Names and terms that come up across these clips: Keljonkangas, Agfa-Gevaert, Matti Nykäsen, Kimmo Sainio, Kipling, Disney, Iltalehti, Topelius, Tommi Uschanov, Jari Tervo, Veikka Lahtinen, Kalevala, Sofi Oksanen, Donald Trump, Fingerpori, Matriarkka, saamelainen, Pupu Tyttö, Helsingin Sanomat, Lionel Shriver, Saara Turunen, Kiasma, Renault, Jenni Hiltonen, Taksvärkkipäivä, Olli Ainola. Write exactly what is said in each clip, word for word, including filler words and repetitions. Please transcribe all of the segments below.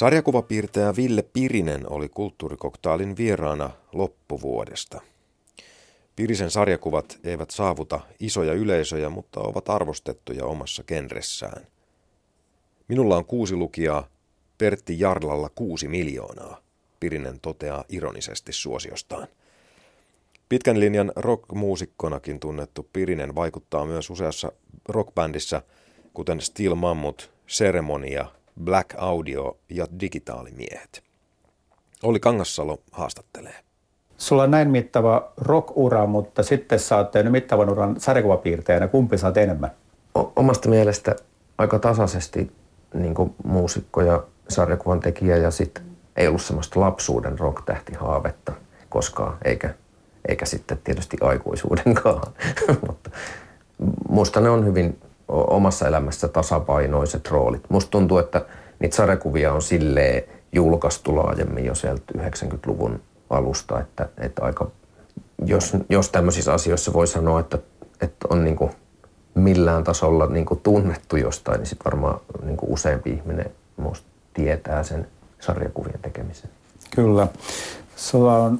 Sarjakuvapiirtäjä Ville Pirinen oli kulttuurikoktailin vieraana loppuvuodesta. Pirisen sarjakuvat eivät saavuta isoja yleisöjä, mutta ovat arvostettuja omassa genressään. Minulla on kuusi lukijaa, Pertti Jarlalla kuusi miljoonaa, Pirinen toteaa ironisesti suosiostaan. Pitkän linjan rockmuusikkonakin tunnettu Pirinen vaikuttaa myös useassa rockbändissä, kuten Steel Mammut, Seremonia, Black Audio ja Digitaalimiehet. Olli Kangassalo haastattelee. Sulla on näin mittava rock-ura, mutta sitten sä oot tehnyt mittavan uran sarjakuvapiirtejänä. Kumpi sä oot enemmän? O- omasta mielestä aika tasaisesti niin kuin muusikko ja sarjakuvan tekijä, ja sitten ei ollut semmoista lapsuuden rock-tähtihaavetta koskaan, eikä, eikä sitten tietysti aikuisuudenkaan. Mutta musta ne on hyvin omassa elämässä tasapainoiset roolit. Musta tuntuu, että niitä sarjakuvia on silleen julkaistu laajemmin jo sieltä yhdeksänkymmentäluvun alusta, että, että aika, jos, jos tämmöisissä asioissa voi sanoa, että, että on niin kuin millään tasolla niin kuin tunnettu jostain, niin sitten varmaan niin kuin useampi ihminen musta tietää sen sarjakuvien tekemisen. Kyllä. Sulla on,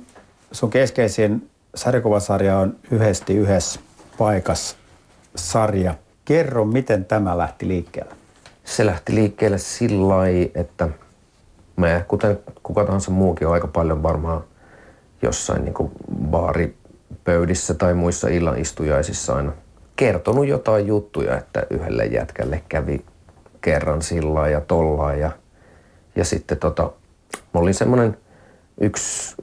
sun keskeisin sarjakuvasarja on Yhdesti yhdessä paikassa -sarja. Kerro, miten tämä lähti liikkeelle? Se lähti liikkeelle sillä lailla, että mä, kuten kuka tahansa muukin, on aika paljon varmaan jossain niin kuin baaripöydissä tai muissa illanistujaisissa aina kertonut jotain juttuja, että yhdelle jätkälle kävi kerran sillä ja tollaan. Ja, ja sitten tota, mulla oli semmoinen yksi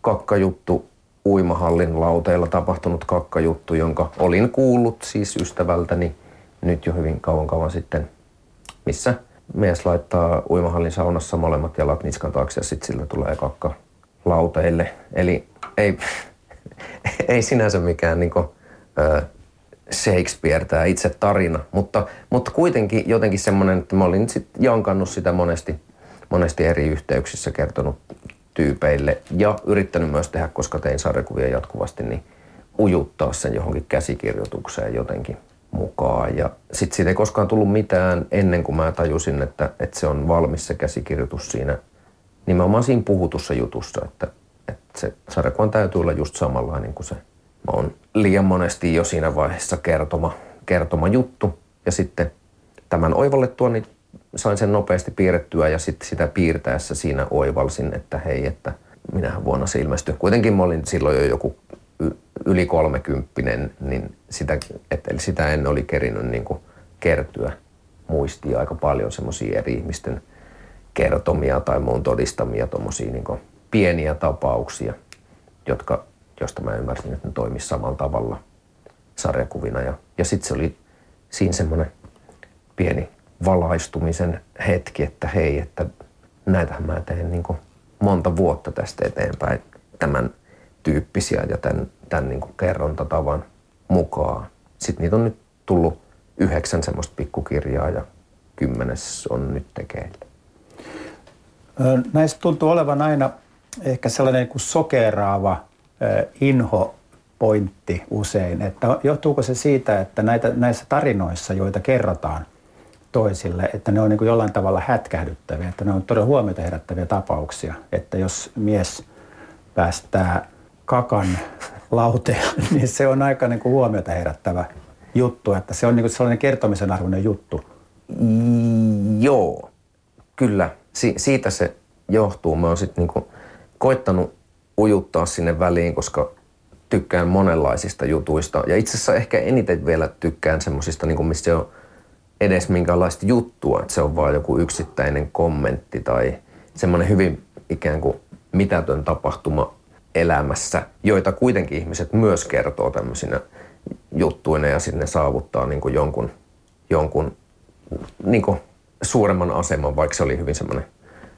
kakkajuttu, uimahallin lauteilla tapahtunut kakkajuttu, jonka olin kuullut siis ystävältäni nyt jo hyvin kauan kauan sitten, missä mies laittaa uimahallin saunassa molemmat jalat niskan taakse ja sitten sillä tulee kakka lauteille. Eli ei, ei sinänsä mikään niinku, äh, Shakespeare tämä itse tarina, mutta, mutta kuitenkin jotenkin semmoinen, että mä olin sit jankannut sitä monesti, monesti eri yhteyksissä, kertonut tyypeille ja yrittänyt myös tehdä, koska tein sarjakuvia jatkuvasti, niin ujuttaa sen johonkin käsikirjoitukseen jotenkin mukaan. Ja sitten siitä ei koskaan tullut mitään ennen kuin mä tajusin, että, että se on valmis se käsikirjoitus siinä nimenomaan siinä puhutussa jutussa, että, että se sarjakuvan täytyy olla just samanlainen kuin se on liian monesti jo siinä vaiheessa kertoma, kertoma juttu. Ja sitten tämän oivallettua, niin sain sen nopeasti piirrettyä ja sitten sitä piirtäessä siinä oivalsin, että hei, että minähän vuonna se ilmestyi. Kuitenkin mä olin silloin jo joku yli kolmekymppinen, niin sitä, et, eli sitä en oli kerinyt niin kuin kertyä muistia aika paljon semmoisia eri ihmisten kertomia tai muun todistamia tommosia niin kuin pieniä tapauksia, jotka, josta mä ymmärsin, että ne toimii samalla tavalla sarjakuvina. Ja, ja sitten se oli siinä semmoinen pieni valaistumisen hetki, että hei, että näitähän mä teen niin kuin monta vuotta tästä eteenpäin tämän tyyppisiä ja tämän, tämän niin kuin kerrontatavan mukaan. Sitten niitä on nyt tullut yhdeksän semmoista pikkukirjaa ja kymmenes on nyt tekeillä. Näistä tuntuu olevan aina ehkä sellainen niin kuin sokeraava inho pointti usein, että johtuuko se siitä, että näitä, näissä tarinoissa, joita kerrotaan toisille, että ne on niin kuin jollain tavalla hätkähdyttäviä, että ne on todella huomiota herättäviä tapauksia, että jos mies päästää kakan lauteelle, niin se on aika niin kuin huomiota herättävä juttu, että se on niin kuin sellainen kertomisen arvoinen juttu. Mm, joo, kyllä. Si- siitä se johtuu. Mä oon sit niin kuin koittanut ujuttaa sinne väliin, koska tykkään monenlaisista jutuista ja itse asiassa ehkä eniten vielä tykkään semmosista, niin kuin missä on edes minkäänlaista juttua, että se on vaan joku yksittäinen kommentti tai semmoinen hyvin ikään kuin mitätön tapahtuma elämässä, joita kuitenkin ihmiset myös kertoo tämmöisinä juttuina ja sitten ne saavuttaa niin kuin jonkun, jonkun niin kuin suuremman aseman, vaikka se oli hyvin semmoinen,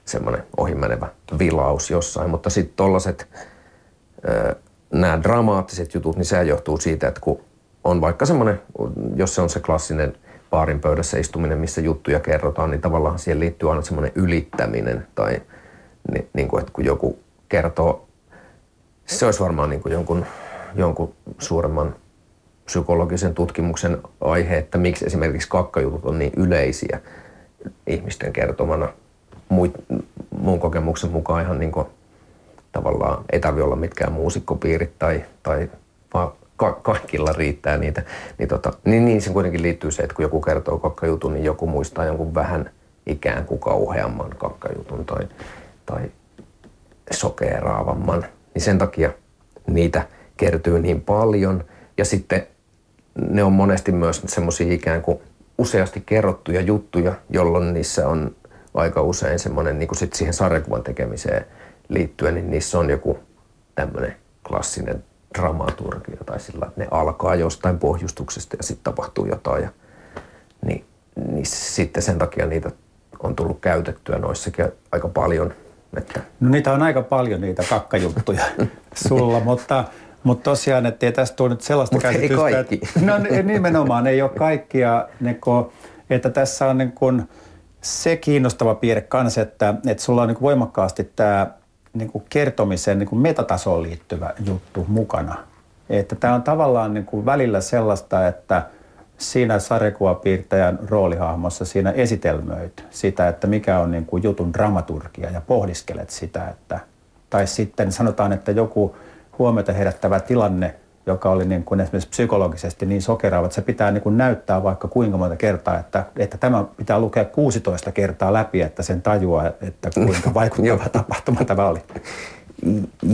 semmoinen ohimenevä vilaus jossain. Mutta sitten tollaset nämä dramaattiset jutut, niin se johtuu siitä, että kun on vaikka semmoinen, jos se on se klassinen baarin pöydässä istuminen, missä juttuja kerrotaan, niin tavallaan siihen liittyy aina semmoinen ylittäminen tai ni, niin kuin, että kun joku kertoo, se olisi varmaan niin kuin jonkun, jonkun suuremman psykologisen tutkimuksen aihe, että miksi esimerkiksi kakkajutut on niin yleisiä ihmisten kertomana muit, mun kokemuksen mukaan ihan niin kuin, tavallaan ei tarvitse olla mitkään muusikkopiirit tai, tai vaan ka- kaikilla riittää niitä. Niin, tota, niin, niin se kuitenkin liittyy se, että kun joku kertoo kakkajutun, niin joku muistaa jonkun vähän ikään kuin kauheamman kakkajutun tai, tai sokeeraavamman. Niin sen takia niitä kertyy niin paljon. Ja sitten ne on monesti myös semmoisia ikään kuin useasti kerrottuja juttuja, jolloin niissä on aika usein semmoinen, niin kuin sit siihen sarjakuvan tekemiseen liittyen, niin niissä on joku tämmöinen klassinen dramaturgia tai sillä, että ne alkaa jostain pohjustuksesta ja sitten tapahtuu jotain. Ja, niin, niin sitten sen takia niitä on tullut käytettyä noissakin aika paljon. Että... No niitä on aika paljon niitä kakkajuttuja sulla, mutta... Mutta tosiaan, ettei tästä tule nyt sellaista käsitystä. Mutta ei kaikki. Että, no nimenomaan, ei ole kaikkia. Niin kun, että tässä on niin kun, se kiinnostava piirre kanssa, että, että sulla on niin kun, voimakkaasti tämä niin kun, kertomisen niin kun, metatasoon liittyvä juttu mukana. Että tämä on tavallaan niin kun, välillä sellaista, että siinä sarjakuvapiirtäjän roolihahmossa siinä esitelmöit sitä, että mikä on niin kun, jutun dramaturgia ja pohdiskelet sitä. Että, tai sitten sanotaan, että joku... huomiota herättävä tilanne, joka oli niin kuin esimerkiksi psykologisesti niin sokeraava, että se pitää niin kuin näyttää vaikka kuinka monta kertaa, että, että tämä pitää lukea kuusitoista kertaa läpi, että sen tajuaa, että kuinka vaikuttava tapahtuma tämä oli.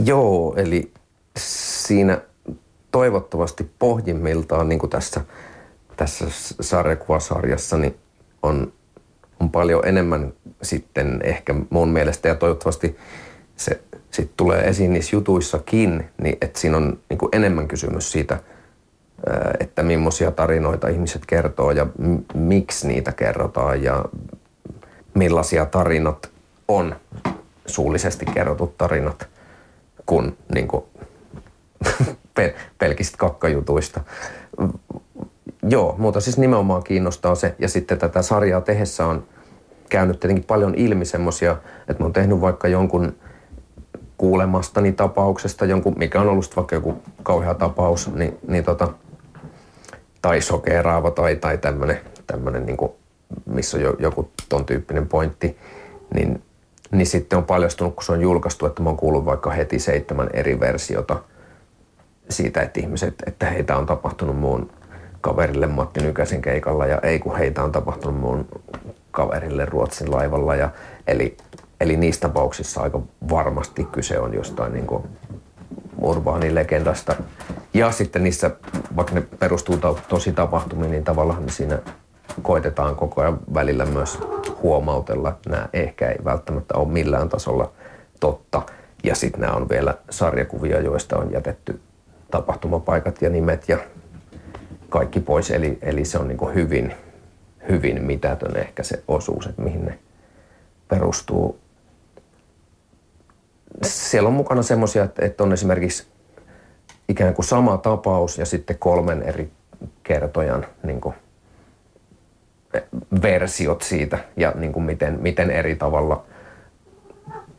Joo, eli siinä toivottavasti pohjimmiltaan, niin kuin tässä, tässä sarjakuvasarjassa, niin on, on paljon enemmän sitten ehkä mun mielestä ja toivottavasti se sitten tulee esiin niissä jutuissakin, niin että siinä on niin kuin enemmän kysymys siitä, että millaisia tarinoita ihmiset kertoo ja m- miksi niitä kerrotaan ja millaisia tarinat on suullisesti kerrotut tarinat kuin, niin kuin pel- pelkistä kakkajutuista. Joo, mutta siis nimenomaan kiinnostaa se. Ja sitten tätä sarjaa tehessä on käynyt tietenkin paljon ilmi semmoisia, että mä oon tehnyt vaikka jonkun kuulemastani tapauksesta, jonkun, mikä on ollut vaikka joku kauhea tapaus, niin, niin tota, tai sokeeraava tai, tai tämmöinen, niin missä on joku ton tyyppinen pointti, niin, niin sitten on paljastunut, kun se on julkaistu, että mä oon kuullut vaikka heti seitsemän eri versiota siitä, että ihmiset, että heitä on tapahtunut mun kaverille Matti Nykäsen keikalla ja ei kun heitä on tapahtunut mun kaverille Ruotsin laivalla. Ja, eli Eli niissä tapauksissa aika varmasti kyse on jostain niin kuin urbaanilegendasta. Ja sitten niissä, vaikka ne perustuu tosi tapahtumiin, niin tavallaan siinä koitetaan koko ajan välillä myös huomautella, että nämä ehkä ei välttämättä ole millään tasolla totta. Ja sitten nämä on vielä sarjakuvia, joista on jätetty tapahtumapaikat ja nimet ja kaikki pois. Eli, eli se on niin kuin hyvin, hyvin mitätön ehkä se osuus, että mihin ne perustuu. Siellä on mukana semmoisia, että on esimerkiksi ikään kuin sama tapaus ja sitten kolmen eri kertojan niin kuin, versiot siitä ja niin kuin miten, miten eri tavalla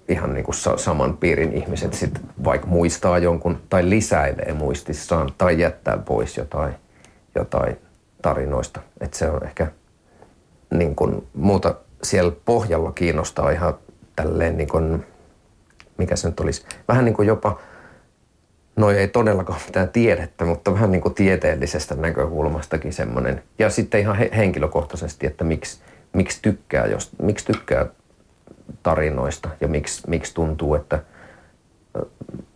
ihan niin kuin saman piirin ihmiset sit vaikka muistaa jonkun tai lisäilee muistissaan tai jättää pois jotain, jotain tarinoista. Että se on ehkä niin kuin, muuta siellä pohjalla kiinnostaa ihan tälleen niin kuin, mikä se nyt olisi, vähän niin kuin jopa, no ei todellakaan mitään tiedettä, mutta vähän niin kuin tieteellisestä näkökulmastakin semmoinen. Ja sitten ihan he, henkilökohtaisesti, että miksi, miksi, tykkää, jos, miksi tykkää tarinoista ja miksi, miksi tuntuu, että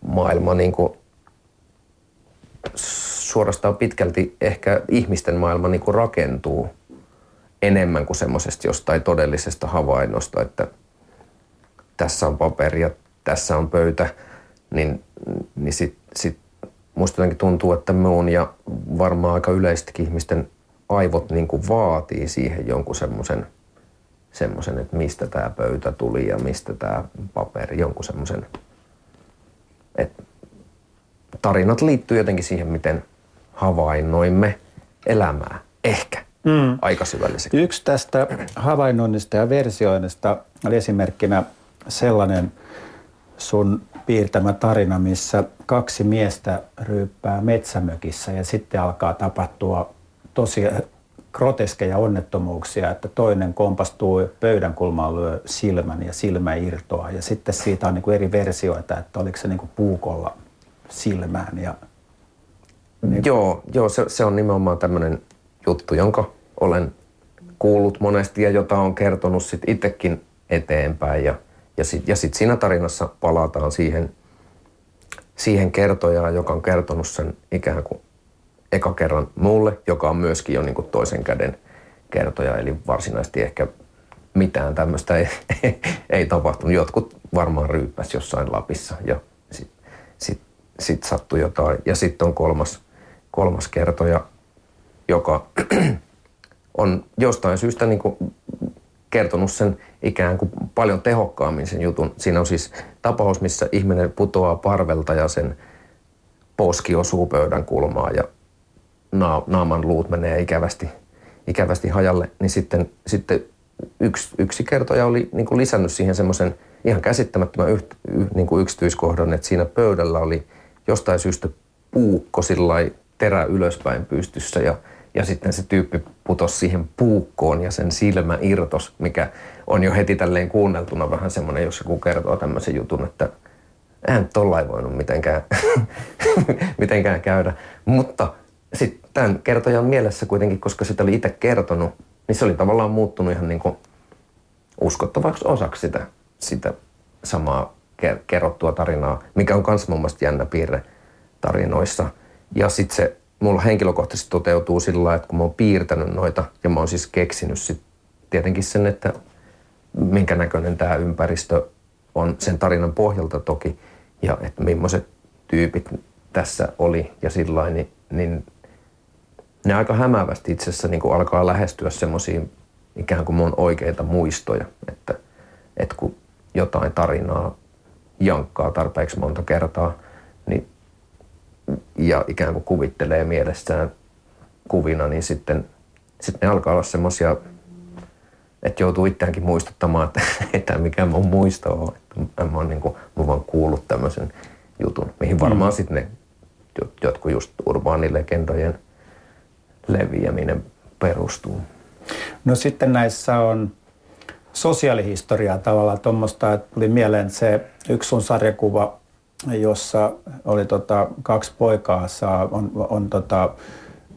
maailma niin kuin, suorastaan pitkälti ehkä ihmisten maailma niin kuin rakentuu enemmän kuin semmoisesta jostain todellisesta havainnosta, että tässä on paperia, tässä on pöytä, niin, niin sitten sit musta jotenkin tuntuu, että mun ja varmaan aika yleistikin ihmisten aivot niin kuin vaatii siihen jonkun semmoisen, semmoisen, että mistä tämä pöytä tuli ja mistä tämä paperi, jonkun semmoisen, että tarinat liittyy jotenkin siihen, miten havainnoimme elämää, ehkä. Mm. Aika syvälliseksi. Yksi tästä havainnoinnista ja versioinnista oli esimerkkinä sellainen sun piirtämä tarina, missä kaksi miestä ryyppää metsämökissä ja sitten alkaa tapahtua tosi groteskeja onnettomuuksia, että toinen kompastuu pöydän kulmaan, lyö silmän ja silmä irtoaa. Ja sitten siitä on niin kuin eri versioita, että oliko se niin kuin puukolla silmään. Ja niin. Joo, joo se, se on nimenomaan tämmöinen juttu, jonka olen kuullut monesti ja jota on kertonut sit itsekin eteenpäin. Ja, ja sitten sit siinä tarinassa palataan siihen, siihen kertojaan, joka on kertonut sen ikään kuin eka kerran mulle, joka on myöskin jo niin kuin toisen käden kertoja, eli varsinaisesti ehkä mitään tämmöistä ei, ei tapahtunut. Jotkut varmaan ryyppäs jossain Lapissa ja sitten sit, sit sattui jotain. Ja sitten on kolmas, kolmas kertoja, joka on jostain syystä niin kuin kertonut sen ikään kuin paljon tehokkaammin sen jutun. Siinä on siis tapaus, missä ihminen putoaa parvelta ja sen poski osuu pöydän kulmaan ja naaman luut menee ikävästi, ikävästi hajalle, niin sitten, sitten yksi, yksi kertoja oli niin kuin lisännyt siihen semmoisen ihan käsittämättömän yht, y, niin kuin yksityiskohdan, että siinä pöydällä oli jostain syystä puukko sillai terä ylöspäin pystyssä ja, ja sitten se tyyppi putosi siihen puukkoon ja sen silmä irtos, mikä on jo heti tälleen kuunneltuna vähän semmoinen, jos joku kertoo tämmöisen jutun, että en tollain voinut mitenkään, mitenkään käydä, mutta sitten tämän kertojan mielessä kuitenkin, koska sitä oli itse kertonut, niin se oli tavallaan muuttunut ihan niin kuin uskottavaksi osaksi sitä, sitä samaa ker- kerrottua tarinaa, mikä on kans muun muassa jännä piirre tarinoissa. Ja sitten se mulla henkilökohtaisesti toteutuu sillä lailla, että kun mä oon piirtänyt noita ja mä oon siis keksinyt sit tietenkin sen, että minkä näköinen tämä ympäristö on sen tarinan pohjalta toki ja että millaiset tyypit tässä oli ja sillain, niin, niin ne aika hämäävästi itse asiassa niin alkaa lähestyä semmoisia ikään kuin mun oikeita muistoja, että, että kun jotain tarinaa jankkaa tarpeeksi monta kertaa niin, ja ikään kuin kuvittelee mielessään kuvina, niin sitten, sitten ne alkaa olla semmoisia, että joutuu itseäänkin muistuttamaan, että ei tämä mikään mun muisto ole, että mä oon niin kuin, mä vaan kuullut tämmöisen jutun, mihin varmaan mm. sitten ne jotkut just urbaanilegendojen leviäminen perustuu. No sitten näissä on sosiaalihistoriaa tavallaan tuommoista, että tuli mieleen se yksi sun sarjakuva, jossa oli tota, kaksi poikaa saa, on, on tota,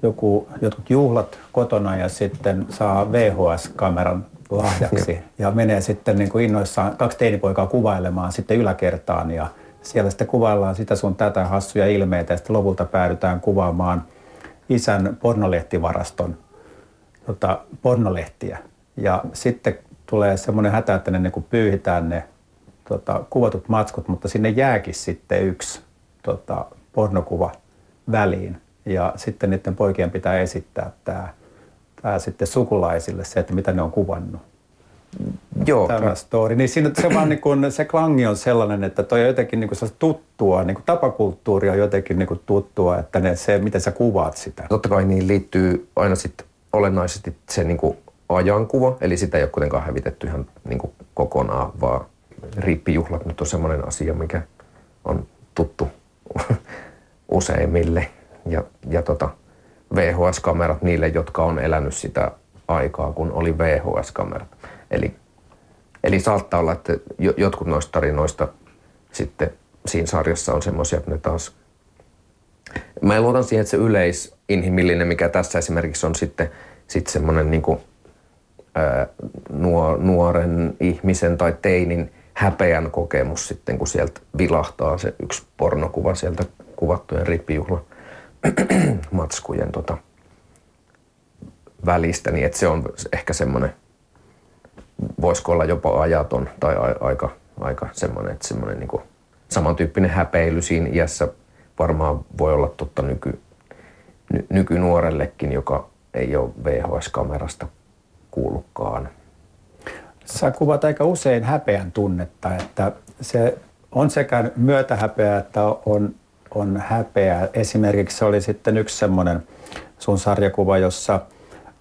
joku, jotkut juhlat kotona ja sitten saa V H S-kameran lahjaksi ja menee sitten niin kuin innoissaan kaksi teinipoikaa kuvailemaan sitten yläkertaan ja siellä sitten kuvaillaan sitä sun tätä hassuja ilmeitä ja sitten lopulta päädytään kuvaamaan isän pornolehtivaraston tota, pornolehtiä. Ja sitten tulee semmoinen hätä, että ne niin pyyhitään ne tota, kuvatut matskut, mutta sinne jääkin sitten yksi tota, pornokuva väliin. Ja sitten niiden poikien pitää esittää tämä, tämä sitten sukulaisille se, että mitä ne on kuvannut. Joo. Tämä story. Niin siinä se vaan niin kuin, se klangi on sellainen, että toi on jotenkin niin kuin se tuttua, niin kuin tapakulttuuri on jotenkin niin kuin tuttua, että ne, se, miten sä kuvaat sitä. Totta kai niin liittyy aina sitten olennaisesti se niin kuin ajankuva, eli sitä ei ole kuitenkaan hävitetty ihan niin kuin kokonaan, vaan riippijuhlat nyt on semmoinen asia, mikä on tuttu useimmille. Ja, ja tota, V H S-kamerat niille, jotka on elänyt sitä aikaa, kun oli V H S-kamerat. Eli, eli saattaa olla, että jotkut noista tarinoista sitten siinä sarjassa on semmoisia, että ne taas... Mä luotan siihen, että se yleisinhimillinen, mikä tässä esimerkiksi on sitten sit semmoinen niin kuin, ää, nuor, nuoren ihmisen tai teinin häpeän kokemus sitten, kun sieltä vilahtaa se yksi pornokuva sieltä kuvattujen rippijuhlamatskujen tota, välistä, niin että se on ehkä semmoinen... Voisiko olla jopa ajaton tai aika, aika semmoinen, että semmoinen niin kuin samantyyppinen häpeily siinä iässä varmaan voi olla totta nyky, ny, nykynuorellekin, joka ei ole V H S-kamerasta kuullutkaan. Sä kuvat aika usein häpeän tunnetta, että se on sekä myötähäpeä että on, on häpeää. Esimerkiksi se oli sitten yksi semmoinen sun sarjakuva, jossa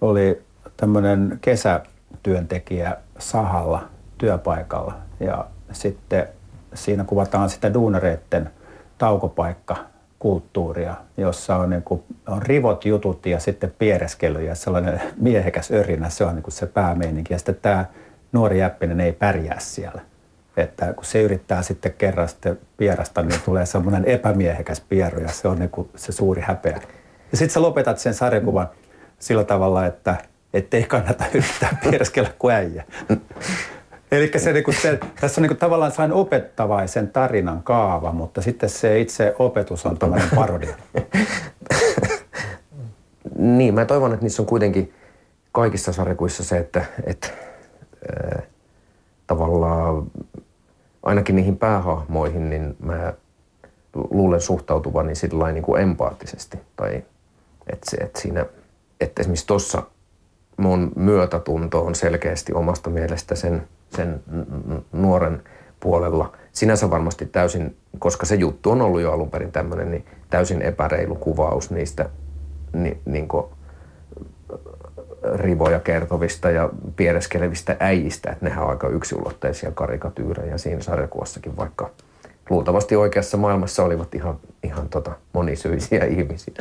oli tämmöinen kesä työntekijä sahalla työpaikalla ja sitten siinä kuvataan sitä duunareitten taukopaikka kulttuuria, jossa on, niin kuin, on rivot jutut ja sitten piereskely ja sellainen miehekäs örinä, se on niin kuin se päämeininki. Ja sitten tämä nuori jäppinen ei pärjää siellä. Että kun se yrittää sitten kerran sitten pierasta, niin tulee semmoinen epämiehekäs pieru ja se on niin kuin se suuri häpeä. Ja sitten sä lopetat sen sarjakuvan sillä tavalla, että ei kannata yrittää piereskellä kuin äijä. Eli se, niin se, tässä on niin tavallaan sain opettavaisen tarinan kaava, mutta sitten se itse opetus on tällainen parodia. Niin, mä toivon, että niissä on kuitenkin kaikissa sarjakuissa se, että, että äh, tavallaan ainakin niihin päähahmoihin, niin mä luulen suhtautuvani sillain niin kuin empaattisesti. Tai että, se, että, siinä, että esimerkiksi tuossa mun myötätunto on selkeästi omasta mielestä sen sen nuoren puolella. Sinänsä varmasti täysin, koska se juttu on ollut jo alun perin tämmöinen, niin täysin epäreilu kuvaus niistä ni, niinku, rivoja kertovista ja piereskelevistä äijistä. Et nehän on aika yksiulotteisia karikatyyrejä siinä sarjakuvassakin, vaikka luultavasti oikeassa maailmassa olivat ihan, ihan tota monisyisiä ihmisiä.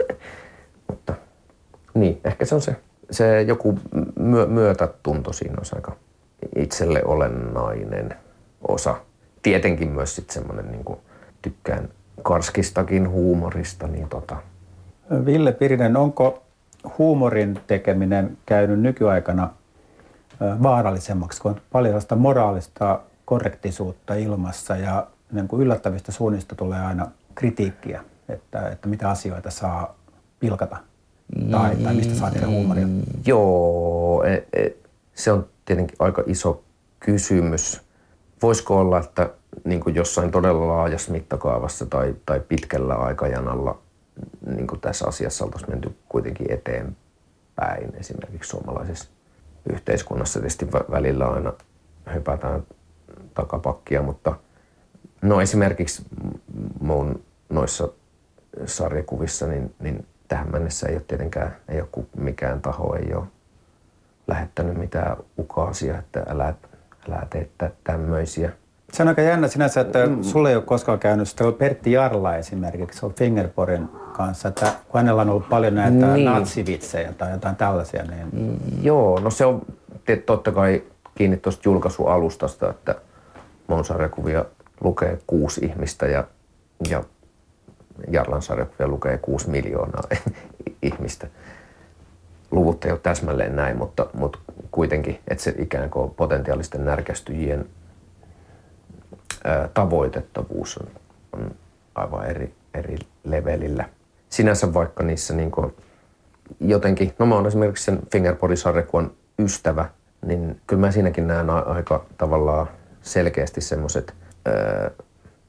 Mutta niin, ehkä se on se, se joku myö, myötätunto siinä on aika itselle olennainen osa. Tietenkin myös sitten semmoinen, niin kuin tykkään karskistakin huumorista. Niin tota. Ville Pirinen, onko huumorin tekeminen käynyt nykyaikana vaarallisemmaksi, kun on paljon sitä moraalista korrektisuutta ilmassa ja niin kuin yllättävistä suunnista tulee aina kritiikkiä, että, että mitä asioita saa pilkata tai, tai mistä saa tehdä huumoria? Joo, se on tietenkin aika iso kysymys. Voisiko olla, että niin kuin jossain todella laajassa mittakaavassa tai, tai pitkällä aikajanalla niin kuin tässä asiassa oltaisiin menty kuitenkin eteenpäin. Esimerkiksi suomalaisessa yhteiskunnassa tietysti välillä aina hypätään takapakkia, mutta no esimerkiksi mun noissa sarjakuvissa, niin, niin tähän mennessä ei ole tietenkään, ei ole mikään taho, ei ole lähettänyt mitään ukaasia, että älä, älä tee tämmöisiä. Se on aika jännä sinänsä, että sulle ei ole koskaan käynyt sitä. Pertti Jarla esimerkiksi on Fingerporin kanssa, että kun hänellä on ollut paljon näitä niin natsivitsejä tai jotain tällaisia. Niin... Joo, no se on totta kai kiinni tuosta julkaisualustasta, että mun sarjakuvia lukee kuusi ihmistä ja, ja Jarlan sarjakuvia lukee kuusi miljoonaa ihmistä. Luvut ei ole täsmälleen näin, mutta, mutta kuitenkin, että se ikään kuin potentiaalisten närkästyjien ää, tavoitettavuus on, on aivan eri, eri levelillä. Sinänsä vaikka niissä niin kuin jotenkin, no mä oon esimerkiksi sen Fingerpori-sarjakuvan ystävä, niin kyllä mä siinäkin näen aika tavallaan selkeästi semmoiset,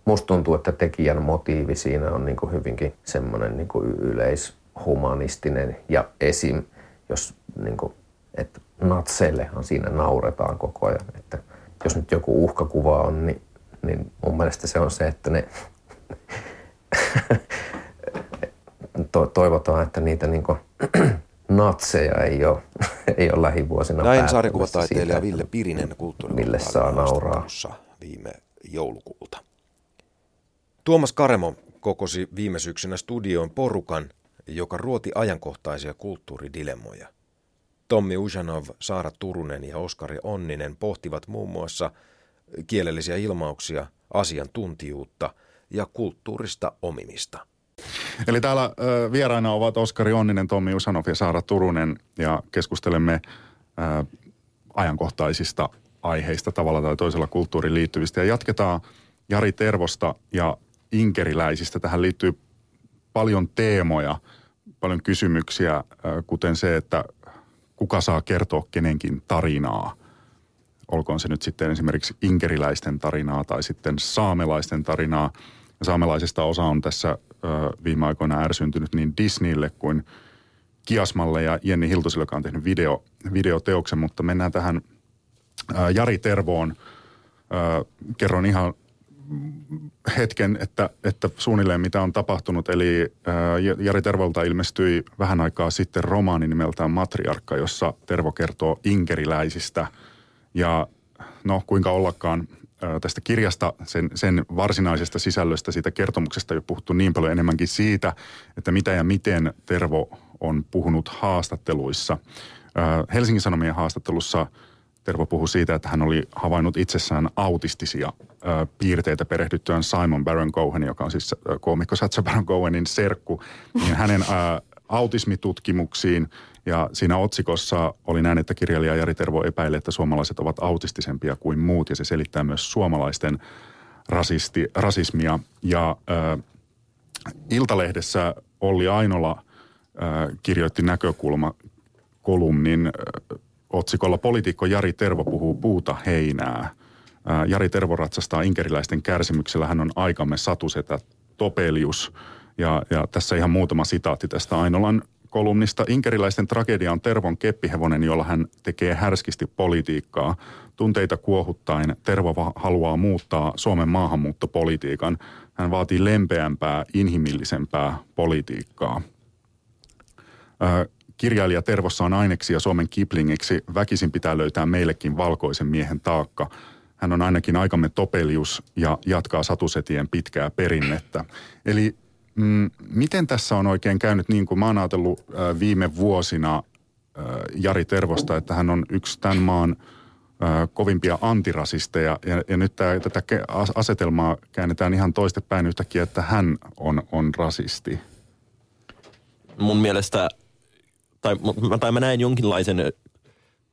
musta tuntuu, että tekijän motiivi siinä on niin kuin hyvinkin semmoinen niin kuin yleishumanistinen ja esim. Jos niin kuin, että natseillehan siinä nauretaan koko ajan. Että jos nyt joku uhkakuva on, niin, niin mun mielestä se on se, että ne to, toivotaan, että niitä niin kuin natseja ei ole, ei ole lähivuosina päättämässä. Näin sarjakuvataiteilija Ville Pirinen kulttuurihaastattelussa viime joulukuulta. Tuomas Karemo kokosi viime syksynä studioon porukan, joka ruoti ajankohtaisia kulttuuridilemmoja. Tommi Uschanov, Saara Turunen ja Oskari Onninen pohtivat muun muassa kielellisiä ilmauksia, asiantuntijuutta ja kulttuurista omimista. Eli täällä vieraina ovat Oskari Onninen, Tommi Uschanov ja Saara Turunen ja keskustelemme ajankohtaisista aiheista tavalla tai toisella kulttuuriin liittyvistä. Ja jatketaan Jari Tervosta ja inkeriläisistä. Tähän liittyy paljon teemoja, paljon kysymyksiä, kuten se, että kuka saa kertoa kenenkin tarinaa. Olkoon se nyt sitten esimerkiksi inkeriläisten tarinaa tai sitten saamelaisten tarinaa. Saamelaisesta osa on tässä viime aikoina ärsyntynyt niin Disneylle kuin Kiasmalle ja Jenni Hiltoselle, joka on tehnyt video, videoteoksen. Mutta mennään tähän Jari Tervoon. Kerron ihan hetken, että, että suunnilleen mitä on tapahtunut. Eli Jari Tervolta ilmestyi vähän aikaa sitten romaani nimeltään Matriarkka, jossa Tervo kertoo inkeriläisistä. Ja no kuinka ollakaan tästä kirjasta, sen, sen varsinaisesta sisällöstä, siitä kertomuksesta ei ole puhuttu niin paljon, enemmänkin siitä, että mitä ja miten Tervo on puhunut haastatteluissa. Helsingin Sanomien haastattelussa Tervo puhui siitä, että hän oli havainnut itsessään autistisia piirteitä perehdyttyään Simon Baron-Cohen, joka on siis koomikko Sacha Baron-Cohenin serkku, niin hänen autismitutkimuksiin. Ja siinä otsikossa oli näin, että kirjailija Jari Tervo epäilee, että suomalaiset ovat autistisempia kuin muut, ja se selittää myös suomalaisten rasisti, rasismia. Ja äh, Iltalehdessä Olli Ainola äh, kirjoitti näkökulmakolumnin äh, otsikolla "Poliitikko Jari Tervo puhuu puuta heinää". Äh, Jari Tervo ratsastaa inkeriläisten kärsimyksellä, hän on aikamme satusetä Topelius. Ja, ja tässä ihan muutama sitaatti tästä Ainolan kolumnista. "Inkeriläisten tragedia on Tervon keppihevonen, jolla hän tekee härskisti politiikkaa. Tunteita kuohuttaen Tervo haluaa muuttaa Suomen maahanmuuttopolitiikan. Hän vaatii lempeämpää, inhimillisempää politiikkaa. Ö, kirjailija Tervossa on aineksia Suomen Kiplingiksi. Väkisin pitää löytää meillekin valkoisen miehen taakka. Hän on ainakin aikamme Topelius ja jatkaa satusetien pitkää perinnettä." Eli miten tässä on oikein käynyt, niin kuin mä oon ajatellut viime vuosina Jari Tervosta, että hän on yksi tämän maan kovimpia antirasisteja, ja nyt tää, tätä asetelmaa käännetään ihan toistepäin yhtäkkiä, että hän on, on rasisti. Mun mielestä, tai, tai mä näen jonkinlaisen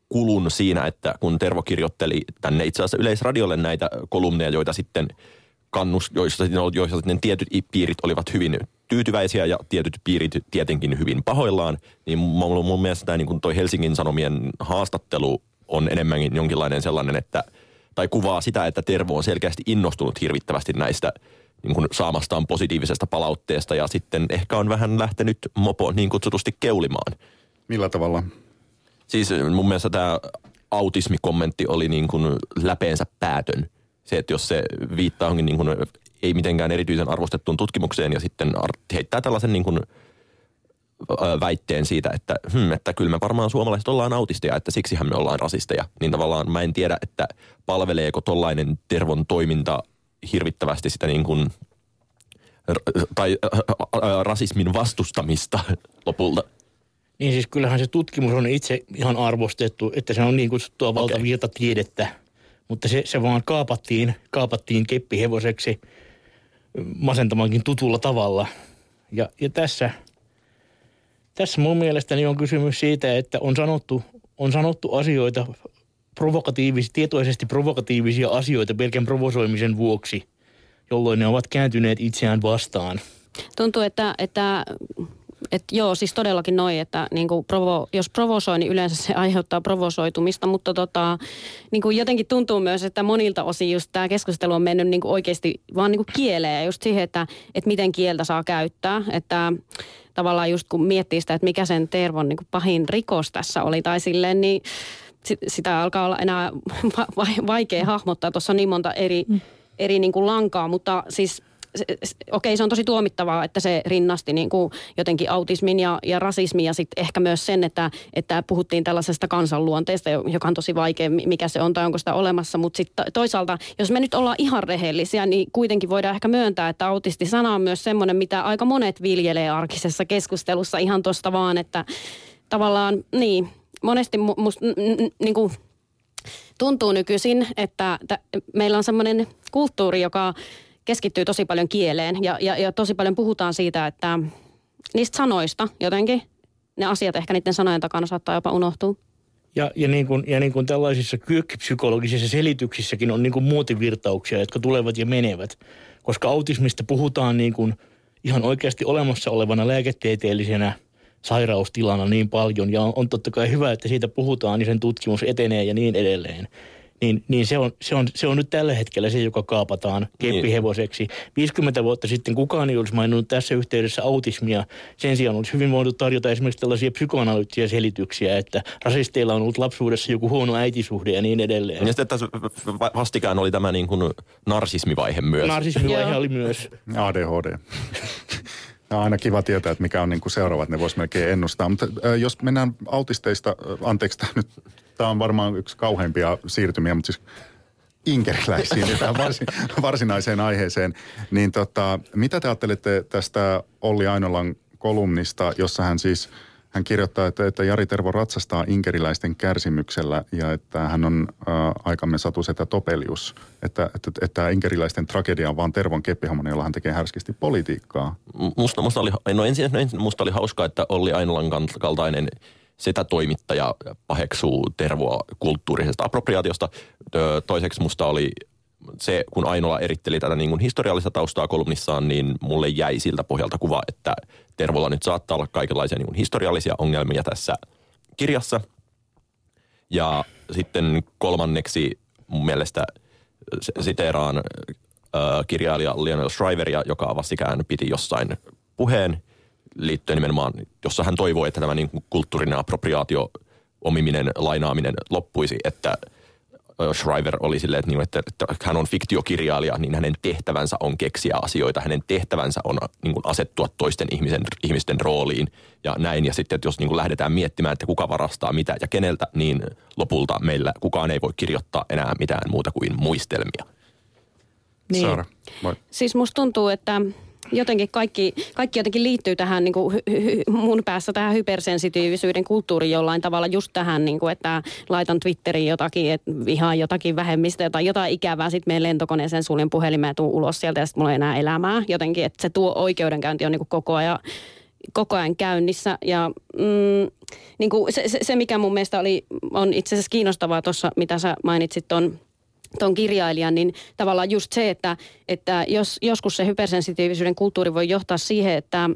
kulun siinä, että kun Tervo kirjoitteli tänne itse asiassa Yleisradiolle näitä kolumneja, joita sitten Kannus, joissa, joissa ne tietyt piirit olivat hyvin tyytyväisiä ja tietyt piirit tietenkin hyvin pahoillaan, niin mun, mun mielestä tämä niin kuin toi Helsingin Sanomien haastattelu on enemmänkin jonkinlainen sellainen, että, tai kuvaa sitä, että Tervo on selkeästi innostunut hirvittävästi näistä niin kuin saamastaan positiivisesta palautteesta, ja sitten ehkä on vähän lähtenyt mopo niin kutsutusti keulimaan. Millä tavalla? Siis mun mielestä tämä autismikommentti oli niin kuin läpeensä päätön. Se, että jos se viittaa onkin niin kuin ei mitenkään erityisen arvostettuun tutkimukseen ja sitten heittää tällaisen niin kuin väitteen siitä, että, hmm, että kyllä me varmaan suomalaiset ollaan autisteja, että siksihän me ollaan rasisteja. Niin tavallaan mä en tiedä, että palveleeko tollainen Tervon toiminta hirvittävästi sitä niin kuin, tai rasismin vastustamista lopulta. Niin siis kyllähän se tutkimus on itse ihan arvostettu, että se on niin kutsuttua valtavirtatiedettä. Mutta se, se vaan kaapattiin, kaapattiin keppihevoseksi masentamankin tutulla tavalla. Ja, ja tässä, tässä mun mielestäni on kysymys siitä, että on sanottu, on sanottu asioita provokatiivisia, tietoisesti provokatiivisia asioita pelkän provosoimisen vuoksi, jolloin ne ovat kääntyneet itseään vastaan. Tuntuu, että... että... Että joo, siis todellakin noin, että niinku provo, jos provosoi, niin yleensä se aiheuttaa provosoitumista, mutta tota, niinku jotenkin tuntuu myös, että monilta osin just tämä keskustelu on mennyt niinku oikeasti vaan niinku kieleen, just siihen, että et miten kieltä saa käyttää, että tavallaan just kun miettii sitä, että mikä sen Tervon niinku pahin rikos tässä oli tai silleen, niin sitä alkaa olla enää vaikea hahmottaa, tuossa on niin monta eri, eri niinku lankaa, mutta siis okei, se on tosi tuomittavaa, että se rinnasti niin kuin jotenkin autismin ja, ja rasismin ja sitten ehkä myös sen, että, että puhuttiin tällaisesta kansanluonteesta, joka on tosi vaikea, mikä se on tai onko sitä olemassa. Mutta sitten toisaalta, jos me nyt ollaan ihan rehellisiä, niin kuitenkin voidaan ehkä myöntää, että autistisana on myös semmoinen, mitä aika monet viljelee arkisessa keskustelussa ihan tuosta vaan, että tavallaan niin, monesti mu, musta niin kuin tuntuu nykyisin, että, että meillä on semmoinen kulttuuri, joka keskittyy tosi paljon kieleen ja, ja, ja tosi paljon puhutaan siitä, että niistä sanoista jotenkin, ne asiat ehkä niiden sanojen takana saattaa jopa unohtua. Ja, ja, niin, kuin, ja niin kuin tällaisissa kyökkipsykologisissa selityksissäkin on niin kuin muotivirtauksia, jotka tulevat ja menevät, koska autismista puhutaan niin kuin ihan oikeasti olemassa olevana lääketieteellisenä sairaustilana niin paljon ja on, on totta kai hyvä, että siitä puhutaan, niin sen tutkimus etenee ja niin edelleen. Niin, niin se, on, se, on, se on nyt tällä hetkellä se, joka kaapataan keppihevoseksi. viisikymmentä vuotta sitten kukaan ei olisi maininnut tässä yhteydessä autismia. Sen sijaan olisi hyvin voinut tarjota esimerkiksi tällaisia psykoanalyyttisiä selityksiä, että rasisteilla on ollut lapsuudessa joku huono äitisuhde ja niin edelleen. Ja sitten tässä vastikään oli tämä niin kuin narsismivaihe myös. Narsismivaihe oli myös. A D H D. No, aina kiva tietää, että mikä on niin kuin seuraavat, ne voisi melkein ennustaa. Mutta äh, jos mennään autisteista, äh, anteeksi, tämä nyt, tämä on varmaan yksi kauheimpia siirtymiä, mutta siis inkeriläisiin ja tähän varsin, varsinaiseen aiheeseen, niin tota, mitä te ajattelette tästä Olli Ainolan kolumnista, jossa hän siis, hän kirjoittaa, että, että Jari Tervo ratsastaa inkeriläisten kärsimyksellä ja että hän on äh, aikamme satusetä Topelius, että, että, että inkeriläisten tragedia on vaan Tervon keppihommonen, jolla hän tekee härskisti politiikkaa. Musta, musta oli, no ensin, no ensin musta oli hauskaa, että Olli Ainolan kaltainen setä toimittaja paheksuu Tervoa kulttuurisesta appropriaatiosta. Toiseksi musta oli se, kun Ainola eritteli tätä niin kuin historiallista taustaa kolumnissaan, niin mulle jäi siltä pohjalta kuva, että Tervolla nyt saattaa olla kaikenlaisia niin kuin historiallisia ongelmia tässä kirjassa. Ja sitten kolmanneksi mun mielestä siteeraan äh, kirjailija Lionel Shriveria, joka vastikään piti jossain puheen liittyen nimenomaan, jossa hän toivoo, että tämä niin kuin kulttuurinen appropriaatio, omiminen, lainaaminen loppuisi, että Shriver oli silleen, että, niin, että, että hän on fiktiokirjailija, niin hänen tehtävänsä on keksiä asioita. Hänen tehtävänsä on niin kuin asettua toisten ihmisen, ihmisten rooliin ja näin. Ja sitten, että jos niin kuin lähdetään miettimään, että kuka varastaa mitä ja keneltä, niin lopulta meillä kukaan ei voi kirjoittaa enää mitään muuta kuin muistelmia. Niin. Saara, moi. Siis musta tuntuu, että jotenkin kaikki, kaikki jotenkin liittyy tähän niin kuin, mun päässä tähän hypersensitiivisyyden kulttuuriin jollain tavalla just tähän, niin kuin, että laitan Twitteriin jotakin, että vihaan jotakin vähemmistöä tai jotain ikävää, sitten menen lentokoneeseen, suljen puhelimeen ja tuun ulos sieltä ja sitten mulla ei enää elämää jotenkin, että se tuo oikeudenkäynti on niin kuin koko ajan, koko ajan käynnissä ja mm, niin kuin se, se, se, mikä mun mielestä oli, on itse asiassa kiinnostavaa tuossa, mitä sä mainitsit on tuon kirjailijan, niin tavallaan just se, että, että jos, joskus se hypersensitiivisyyden kulttuuri voi johtaa siihen, että,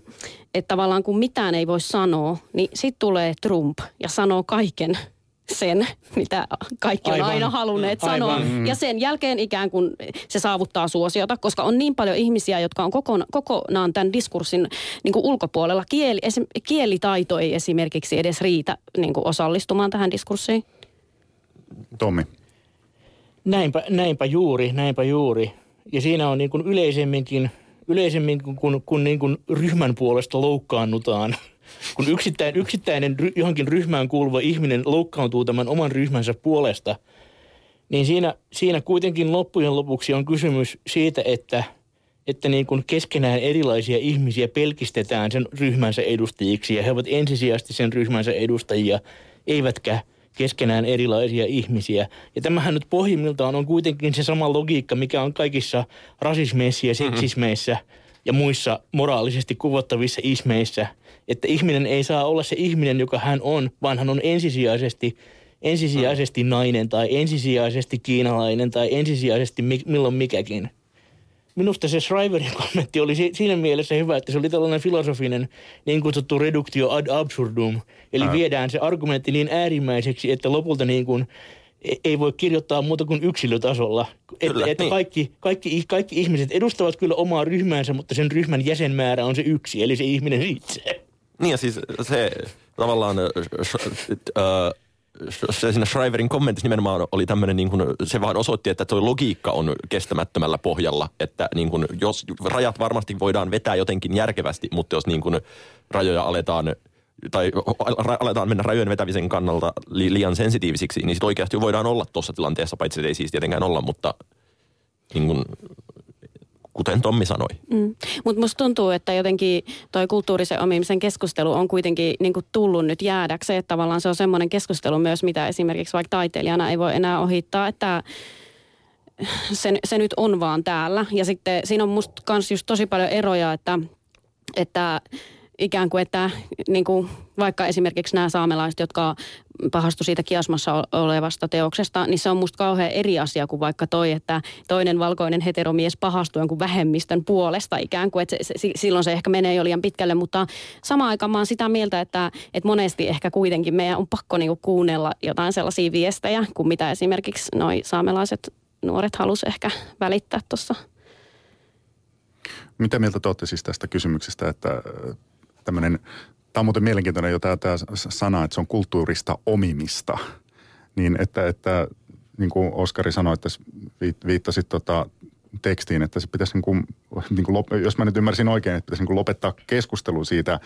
että tavallaan kun mitään ei voi sanoa, niin sitten tulee Trump ja sanoo kaiken sen, mitä kaikki aivan, on aina halunneet aivan. sanoa. Aivan. Ja sen jälkeen ikään kuin se saavuttaa suosiota, koska on niin paljon ihmisiä, jotka on kokonaan, kokonaan tämän diskurssin niin kuin ulkopuolella. Kieli, esim, kielitaito ei esimerkiksi edes riitä niin kuin osallistumaan tähän diskurssiin. Tommi. Näinpä, näinpä juuri, näinpä juuri. Ja siinä on niin kuin yleisemminkin, yleisemmin kun, kun niin kuin ryhmän puolesta loukkaannutaan. Kun yksittäin, yksittäinen ry, johonkin ryhmään kuuluva ihminen loukkaantuu tämän oman ryhmänsä puolesta, niin siinä, siinä kuitenkin loppujen lopuksi on kysymys siitä, että, että niin kuin keskenään erilaisia ihmisiä pelkistetään sen ryhmänsä edustajiksi. Ja he ovat ensisijaisesti sen ryhmänsä edustajia, eivätkä keskenään erilaisia ihmisiä. Ja tämähän nyt pohjimmiltaan on kuitenkin se sama logiikka, mikä on kaikissa rasismeissa ja seksismeissä ja muissa moraalisesti kuvottavissa ismeissä. Että ihminen ei saa olla se ihminen, joka hän on, vaan hän on ensisijaisesti, ensisijaisesti nainen tai ensisijaisesti kiinalainen tai ensisijaisesti mi- milloin mikäkin. Minusta se Shriverin kommentti oli siinä mielessä hyvä, että se oli tällainen filosofinen niin kutsuttu reductio ad absurdum. Eli Ää. viedään se argumentti niin äärimmäiseksi, että lopulta niin kuin ei voi kirjoittaa muuta kuin yksilötasolla. Kyllä, että, että niin. kaikki, kaikki, kaikki ihmiset edustavat kyllä omaa ryhmäänsä, mutta sen ryhmän jäsenmäärä on se yksi, eli se ihminen itse. Niin ja siis se tavallaan Äh, siinä Shriverin kommentissa nimenomaan oli tämmöinen, niin kuin, se vaan osoitti, että tuo logiikka on kestämättömällä pohjalla, että niin kuin, jos rajat varmasti voidaan vetää jotenkin järkevästi, mutta jos niin kuin, rajoja aletaan, tai ra, aletaan mennä rajojen vetämisen kannalta li, liian sensitiivisiksi, niin sit oikeasti voidaan olla tuossa tilanteessa, paitsi ei siis tietenkään olla, mutta niin kuin, kuten Tommi sanoi. Mm. Mutta musta tuntuu, että jotenkin toi kulttuurisen omimisen keskustelu on kuitenkin niinku tullut nyt jäädäkseen. Että tavallaan se on semmoinen keskustelu myös, mitä esimerkiksi vaikka taiteilijana ei voi enää ohittaa, että se, se nyt on vaan täällä. Ja sitten siinä on musta kans just tosi paljon eroja, että, että ikään kuin, että niinku, vaikka esimerkiksi nämä saamelaiset, jotka pahastu siitä Kiasmassa olevasta teoksesta, niin se on musta kauhean eri asia kuin vaikka toi, että toinen valkoinen heteromies pahastuu jonkun vähemmistön puolesta ikään kuin, että se, se, silloin se ehkä menee jo liian pitkälle, mutta samaan aikaan mä oon sitä mieltä, että, että monesti ehkä kuitenkin meidän on pakko niinku kuunnella jotain sellaisia viestejä, kuin mitä esimerkiksi noi saamelaiset nuoret halus ehkä välittää tuossa. Mitä mieltä te olette siis tästä kysymyksestä, että tämmöinen tämä on muuten mielenkiintoinen jo tämä, tämä sana, että se on kulttuurista omimista. Niin, että, että niin kuin Oskari sanoi, että viittasit tota tekstiin, että se pitäisi, niin kuin, niin kuin, jos mä nyt ymmärsin oikein, että pitäisi niin kuin lopettaa keskustelu siitä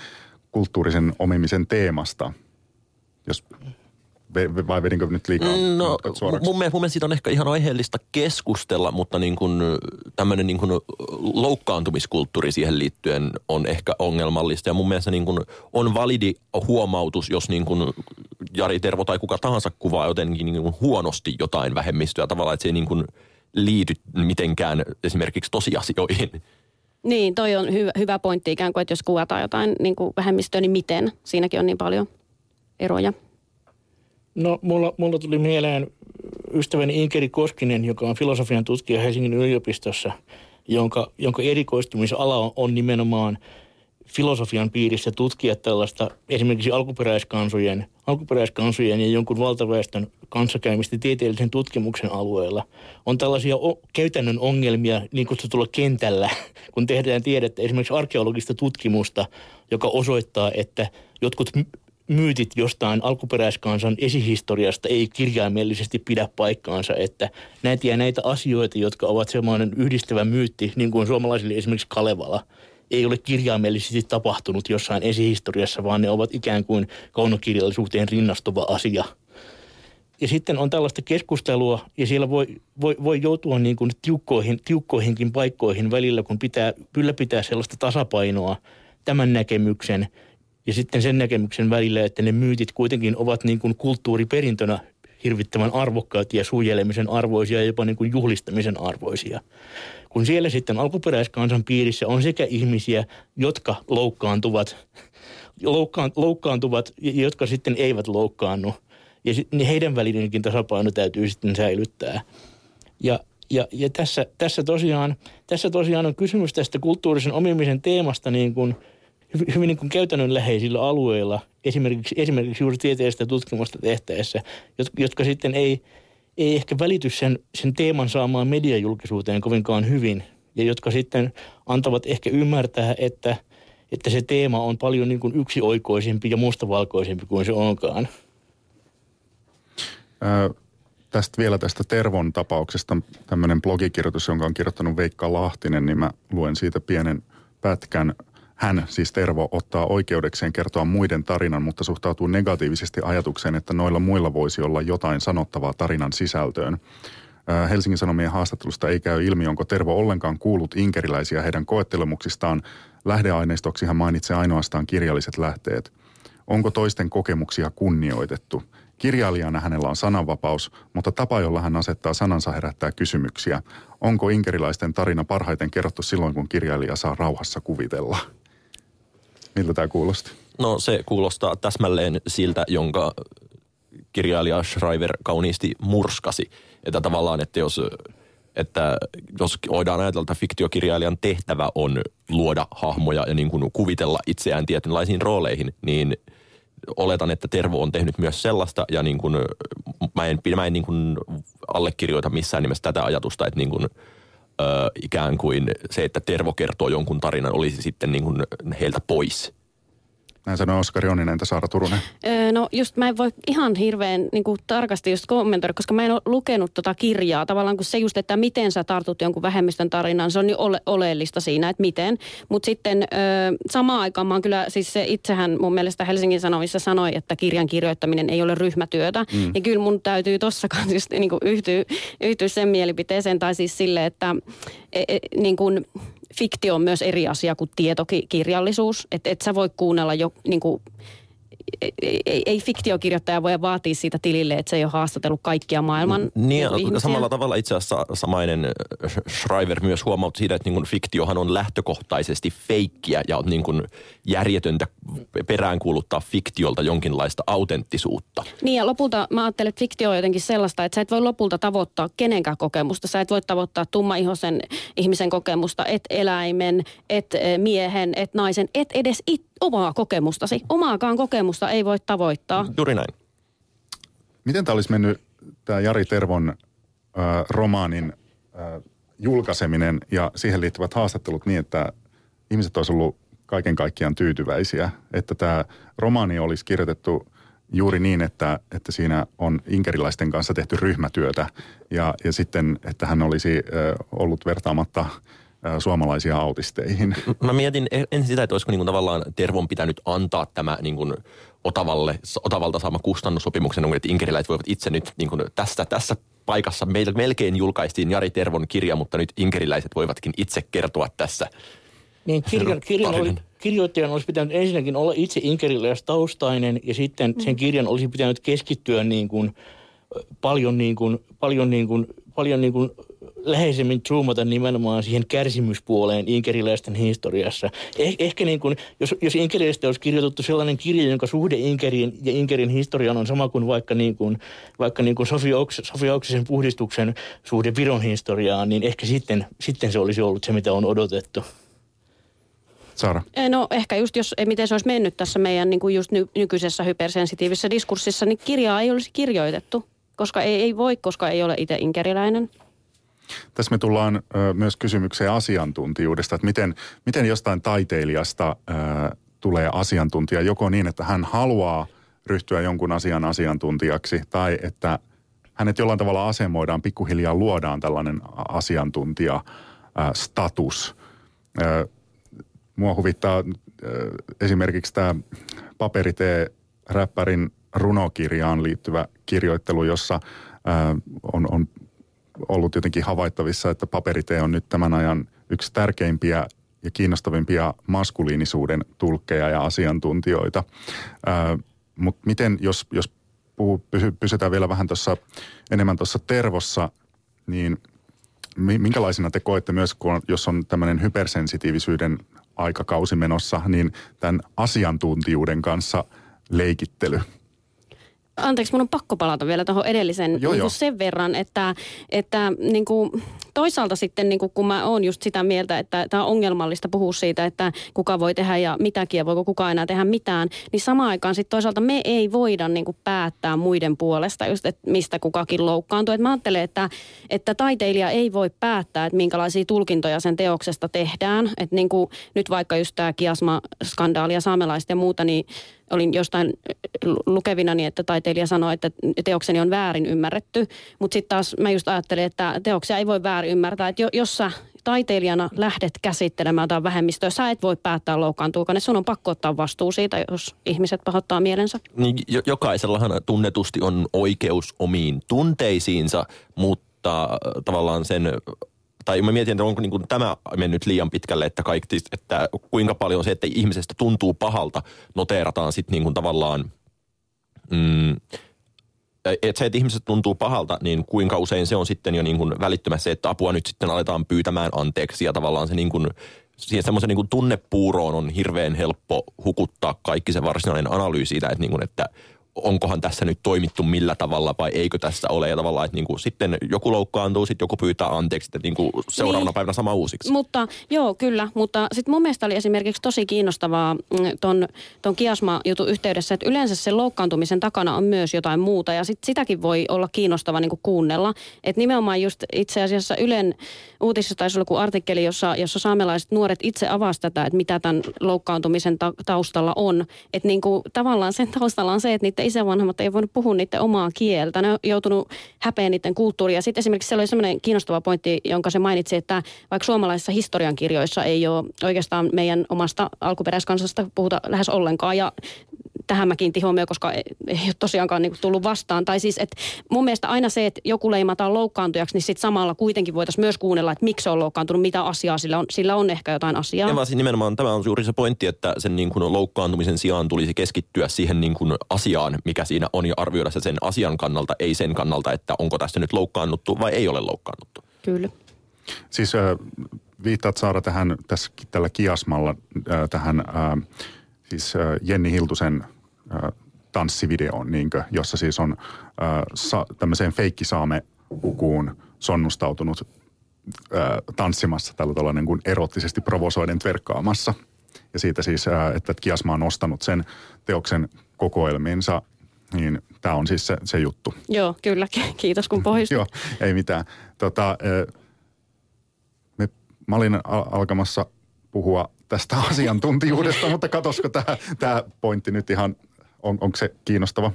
kulttuurisen omimisen teemasta, jos vai vedinkö nyt liikaa no, suoraksi? Mun, mun mielestä siitä on ehkä ihan aiheellista keskustella, mutta niin kuin tämmöinen niin kuin loukkaantumiskulttuuri siihen liittyen on ehkä ongelmallista. Ja mun mielestä niin kuin on validi huomautus, jos niin kuin Jari Tervo tai kuka tahansa kuvaa jotenkin niin kuin huonosti jotain vähemmistöä tavallaan, että se ei niin kuin liity mitenkään esimerkiksi tosiasioihin. Niin, toi on hyvä, hyvä pointti ikään kuin, että jos kuvataan jotain niin kuin vähemmistöä, niin miten? Siinäkin on niin paljon eroja. No, mulla, mulla tuli mieleen ystäväni Inkeri Koskinen, joka on filosofian tutkija Helsingin yliopistossa, jonka, jonka erikoistumisala on, on nimenomaan filosofian piirissä tutkia tällaista esimerkiksi alkuperäiskansojen, alkuperäiskansojen ja jonkun valtaväestön kanssakäymistä tieteellisen tutkimuksen alueella. On tällaisia o- käytännön ongelmia niin kutsutulla kentällä, kun tehdään tiedettä, esimerkiksi arkeologista tutkimusta, joka osoittaa, että jotkut myytit jostain alkuperäiskansan esihistoriasta ei kirjaimellisesti pidä paikkaansa, että näitä ja näitä asioita, jotka ovat sellainen yhdistävä myytti, niin kuin suomalaisille esimerkiksi Kalevala, ei ole kirjaimellisesti tapahtunut jossain esihistoriassa, vaan ne ovat ikään kuin kaunokirjallisuuteen rinnastuva asia. Ja sitten on tällaista keskustelua, ja siellä voi, voi, voi joutua niin kuin tiukkoihin, tiukkoihinkin paikkoihin välillä, kun pitää ylläpitää sellaista tasapainoa tämän näkemyksen ja sitten sen näkemyksen välillä, että ne myytit kuitenkin ovat niin kuin kulttuuriperintönä hirvittävän arvokkaita ja suojelemisen arvoisia ja jopa niin kuin juhlistamisen arvoisia. Kun siellä sitten alkuperäiskansan piirissä on sekä ihmisiä, jotka loukkaantuvat, loukkaan, loukkaantuvat ja jotka sitten eivät loukkaannu. Ja sit, niin heidän välinenkin tasapaino täytyy sitten säilyttää. Ja, ja, ja tässä, tässä, tosiaan, tässä tosiaan on kysymys tästä kulttuurisen omimisen teemasta niin kuin hyvin niin kuin käytännönläheisillä alueilla, esimerkiksi, esimerkiksi juuri tieteellistä tutkimusta tehtäessä, jotka, jotka sitten ei, ei ehkä välity sen, sen teeman saamaan mediajulkisuuteen kovinkaan hyvin, ja jotka sitten antavat ehkä ymmärtää, että, että se teema on paljon niin kuin yksioikoisempi ja mustavalkoisempi kuin se onkaan. Ää, tästä vielä tästä Tervon tapauksesta, tämmöinen blogikirjoitus, jonka on kirjoittanut Veikka Lahtinen, niin mä luen siitä pienen pätkän. Hän, siis Tervo, ottaa oikeudekseen kertoa muiden tarinan, mutta suhtautuu negatiivisesti ajatukseen, että noilla muilla voisi olla jotain sanottavaa tarinan sisältöön. Helsingin Sanomien haastattelusta ei käy ilmi, onko Tervo ollenkaan kuullut inkeriläisiä heidän koettelemuksistaan. Lähdeaineistoksi hän mainitsee ainoastaan kirjalliset lähteet. Onko toisten kokemuksia kunnioitettu? Kirjailijana hänellä on sananvapaus, mutta tapa, jolla hän asettaa sanansa, herättää kysymyksiä. Onko inkeriläisten tarina parhaiten kerrottu silloin, kun kirjailija saa rauhassa kuvitella? Miltä tämä kuulosti? No se kuulostaa täsmälleen siltä, jonka kirjailija Shriver kauniisti murskasi. Että tavallaan, että jos, että jos voidaan ajatella, että fiktiokirjailijan tehtävä on luoda hahmoja ja niin kuin kuvitella itseään tietynlaisiin rooleihin, niin oletan, että Tervo on tehnyt myös sellaista, ja niin kuin, mä en, mä en niin kuin allekirjoita missään nimessä tätä ajatusta, että niin kuin, ö, ikään kuin se, että Tervo kertoo jonkun tarinan, olisi sitten niin kuin heiltä pois. Näin sanoo Oskari Onninen, entä Saara Turunen? Öö, no just mä en voi ihan hirveän niin kuin tarkasti just kommentoida, koska mä en ole lukenut tota kirjaa. Tavallaan kun se just, että miten sä tartut jonkun vähemmistön tarinaan, se on niin ole- oleellista siinä, että miten. Mutta sitten öö, samaan aikaan mä oon kyllä, siis se itsehän mun mielestä Helsingin Sanomissa sanoi, että kirjan kirjoittaminen ei ole ryhmätyötä. Mm. Ja kyllä mun täytyy tossakaan just niin kuin yhtyä, yhtyä sen mielipiteeseen tai siis sille, että e, e, niin kuin fiktio on myös eri asia kuin tietokirjallisuus, että et sä voi kuunnella jo niinku, ei, ei, ei fiktiokirjoittaja voi vaatia siitä tilille, että se ei ole haastatellut kaikkia maailman niin, ihmisiä. Samalla tavalla itse asiassa samainen Shriver myös huomautti siitä, että niin fiktiohan on lähtökohtaisesti feikkiä ja on niin järjetöntä peräänkuuluttaa fiktiolta jonkinlaista autenttisuutta. Niin ja lopulta mä ajattelen, että fiktio on jotenkin sellaista, että sä et voi lopulta tavoittaa kenenkään kokemusta. Sä et voi tavoittaa tummaihoisen ihmisen kokemusta, et eläimen, et miehen, et naisen, et edes itse. Omaa kokemustasi. Omaakaan kokemusta ei voi tavoittaa. Juuri näin. Miten tämä olisi mennyt, tämä Jari Tervon äh, romaanin äh, julkaiseminen ja siihen liittyvät haastattelut niin, että ihmiset olisivat ollut kaiken kaikkiaan tyytyväisiä, että tämä romaani olisi kirjoitettu juuri niin, että, että siinä on inkeriläisten kanssa tehty ryhmätyötä ja, ja sitten, että hän olisi äh, ollut vertaamatta suomalaisia autisteihin. Mä mietin ensin sitä, että olisiko niin kuin tavallaan Tervon pitänyt antaa tämä niin kuin Otavalle, Otavalta saama kustannussopimuksen on, että inkeriläiset voivat itse nyt niin kuin tästä, tässä paikassa, meillä melkein julkaistiin Jari Tervon kirja, mutta nyt inkeriläiset voivatkin itse kertoa tässä. Niin kirjan, kirjan oli, kirjoittajan olisi pitänyt ensinnäkin olla itse inkeriläistaustainen ja sitten sen kirjan olisi pitänyt keskittyä niin kuin paljon niin kuin, paljon niin kuin, paljon niin kuin läheisemmin zoomata nimenomaan siihen kärsimyspuoleen inkeriläisten historiassa. Eh, ehkä niin kuin, jos, jos inkeriläistä olisi kirjoitettu sellainen kirja, jonka suhde Inkeriin ja Inkerin historiaan on sama kuin vaikka, niin kuin, vaikka niin kuin Sofi Oks, Sofi Oksasen puhdistuksen suhde Viron historiaan, niin ehkä sitten, sitten se olisi ollut se, mitä on odotettu. Saara. No ehkä just, jos, miten se olisi mennyt tässä meidän niin kuin just ny, nykyisessä hypersensitiivisessä diskurssissa, niin kirjaa ei olisi kirjoitettu, koska ei, ei voi, koska ei ole itse inkeriläinen. Tässä me tullaan ö, myös kysymykseen asiantuntijuudesta, että miten, miten jostain taiteilijasta ö, tulee asiantuntija, joko niin, että hän haluaa ryhtyä jonkun asian asiantuntijaksi, tai että hänet jollain tavalla asemoidaan, pikkuhiljaa luodaan tällainen asiantuntijastatus. Ö, mua huvittaa ö, esimerkiksi tämä Paperitee-räppärin runokirjaan liittyvä kirjoittelu, jossa ö, on... on ollut jotenkin havaittavissa, että Paperitee on nyt tämän ajan yksi tärkeimpiä ja kiinnostavimpia maskuliinisuuden tulkkeja ja asiantuntijoita. Mutta miten, jos, jos puhu, pysy, pysytään vielä vähän tuossa, enemmän tuossa Tervossa, niin minkälaisina te koette myös, kun on, jos on tämmöinen hypersensitiivisyyden aikakausi menossa, niin tämän asiantuntijuuden kanssa leikittely? Anteeksi, mun on pakko palata vielä tuohon edellisen joo, niin jo. sen verran, että, että niin kuin, toisaalta sitten niin kuin, kun mä oon just sitä mieltä, että tämä on ongelmallista puhua siitä, että kuka voi tehdä ja mitäkin ja voiko kukaan enää tehdä mitään, niin samaan aikaan sitten toisaalta me ei voida niin kuin, päättää muiden puolesta just, että mistä kukakin loukkaantuu. Et mä ajattelen, että, että taiteilija ei voi päättää, että minkälaisia tulkintoja sen teoksesta tehdään. Et, niin kuin, nyt vaikka just tämä Kiasma-skandaali ja saamelaiset ja muuta, niin olin jostain lukevinani, että taiteilija sanoi, että teokseni on väärin ymmärretty. Mutta sitten taas mä just ajattelin, että teoksia ei voi väärin ymmärtää. Että jos sä taiteilijana lähdet käsittelemään jotain vähemmistöä, sä et voi päättää loukkaantuuko ne. Sun on pakko ottaa vastuu siitä, jos ihmiset pahoittaa mielensä. Niin, jokaisellahan tunnetusti on oikeus omiin tunteisiinsa, mutta tavallaan sen... Tai mä mietin, että onko niin kuin tämä mennyt liian pitkälle, että, kaikki, että kuinka paljon se, että ihmisestä tuntuu pahalta, noteerataan sitten niin kuin tavallaan, mm, että se, että ihmisestä tuntuu pahalta, niin kuinka usein se on sitten jo niin kuin välittömässä, että apua nyt sitten aletaan pyytämään anteeksi ja tavallaan se niin kuin, siihen semmoisen niin kuin tunnepuuroon on hirveän helppo hukuttaa kaikki se varsinainen analyysi siitä, että, niin kuin, että onkohan tässä nyt toimittu millä tavalla vai eikö tässä ole. Ja tavallaan, että niin kuin, sitten joku loukkaantuu, sitten joku pyytää anteeksi, että niin kuin seuraavana niin, päivänä sama uusiksi. Mutta joo, kyllä. Mutta sitten mun mielestä oli esimerkiksi tosi kiinnostavaa ton, ton Kiasma-jutun yhteydessä, että yleensä sen loukkaantumisen takana on myös jotain muuta. Ja sit sitäkin voi olla kiinnostava niin kuin kuunnella. Että nimenomaan just itse asiassa Ylen uutisissa taisi olla kuin artikkeli, jossa, jossa saamelaiset nuoret itse avasi tätä, että mitä tämän loukkaantumisen ta- taustalla on. Että niin kuin tavallaan sen taustalla on se, että niitä isävanhemmat ei voinut puhua niiden omaa kieltä. Ne on joutunut häpeä niiden kulttuuria. Sitten esimerkiksi siellä oli sellainen kiinnostava pointti, jonka se mainitsi, että vaikka suomalaisissa historiankirjoissa ei ole oikeastaan meidän omasta alkuperäiskansasta puhuta lähes ollenkaan. Ja tähän mä kiinnitin huomioon, koska ei ole tosiaankaan niinku tullut vastaan. Tai siis, että mun mielestä aina se, että joku leimataan loukkaantujaksi, niin sitten samalla kuitenkin voitaisiin myös kuunnella, että miksi se on loukkaantunut, mitä asiaa sillä on. Sillä on ehkä jotain asiaa. Ja vaan siis nimenomaan tämä on juuri se pointti, että sen niin kuin loukkaantumisen sijaan tulisi keskittyä siihen niin kuin asiaan, mikä siinä on, ja arvioida se sen asian kannalta, ei sen kannalta, että onko tässä nyt loukkaannuttu vai ei ole loukkaannuttu. Kyllä. Siis äh, viittaat Saara tähän, tässä, tällä Kiasmalla äh, tähän äh, siis äh, Jenni Hiltosen tanssivideoon, niinkö, jossa siis on ää, sa, tämmöiseen feikkisaame-pukuun sonnustautunut ää, tanssimassa tällä tällainen kuin erottisesti provosoiden tverkkaamassa. Ja siitä siis, ää, että Kiasma on ostanut sen teoksen kokoelmiinsa, niin tämä on siis se, se juttu. Joo, kyllä. Kiitos kun pohjustit. Joo, ei mitään. Tota, ää, me, mä olin al- alkamassa puhua tästä asiantuntijuudesta, mutta katosko tämä pointti nyt ihan... On, onko se kiinnostava,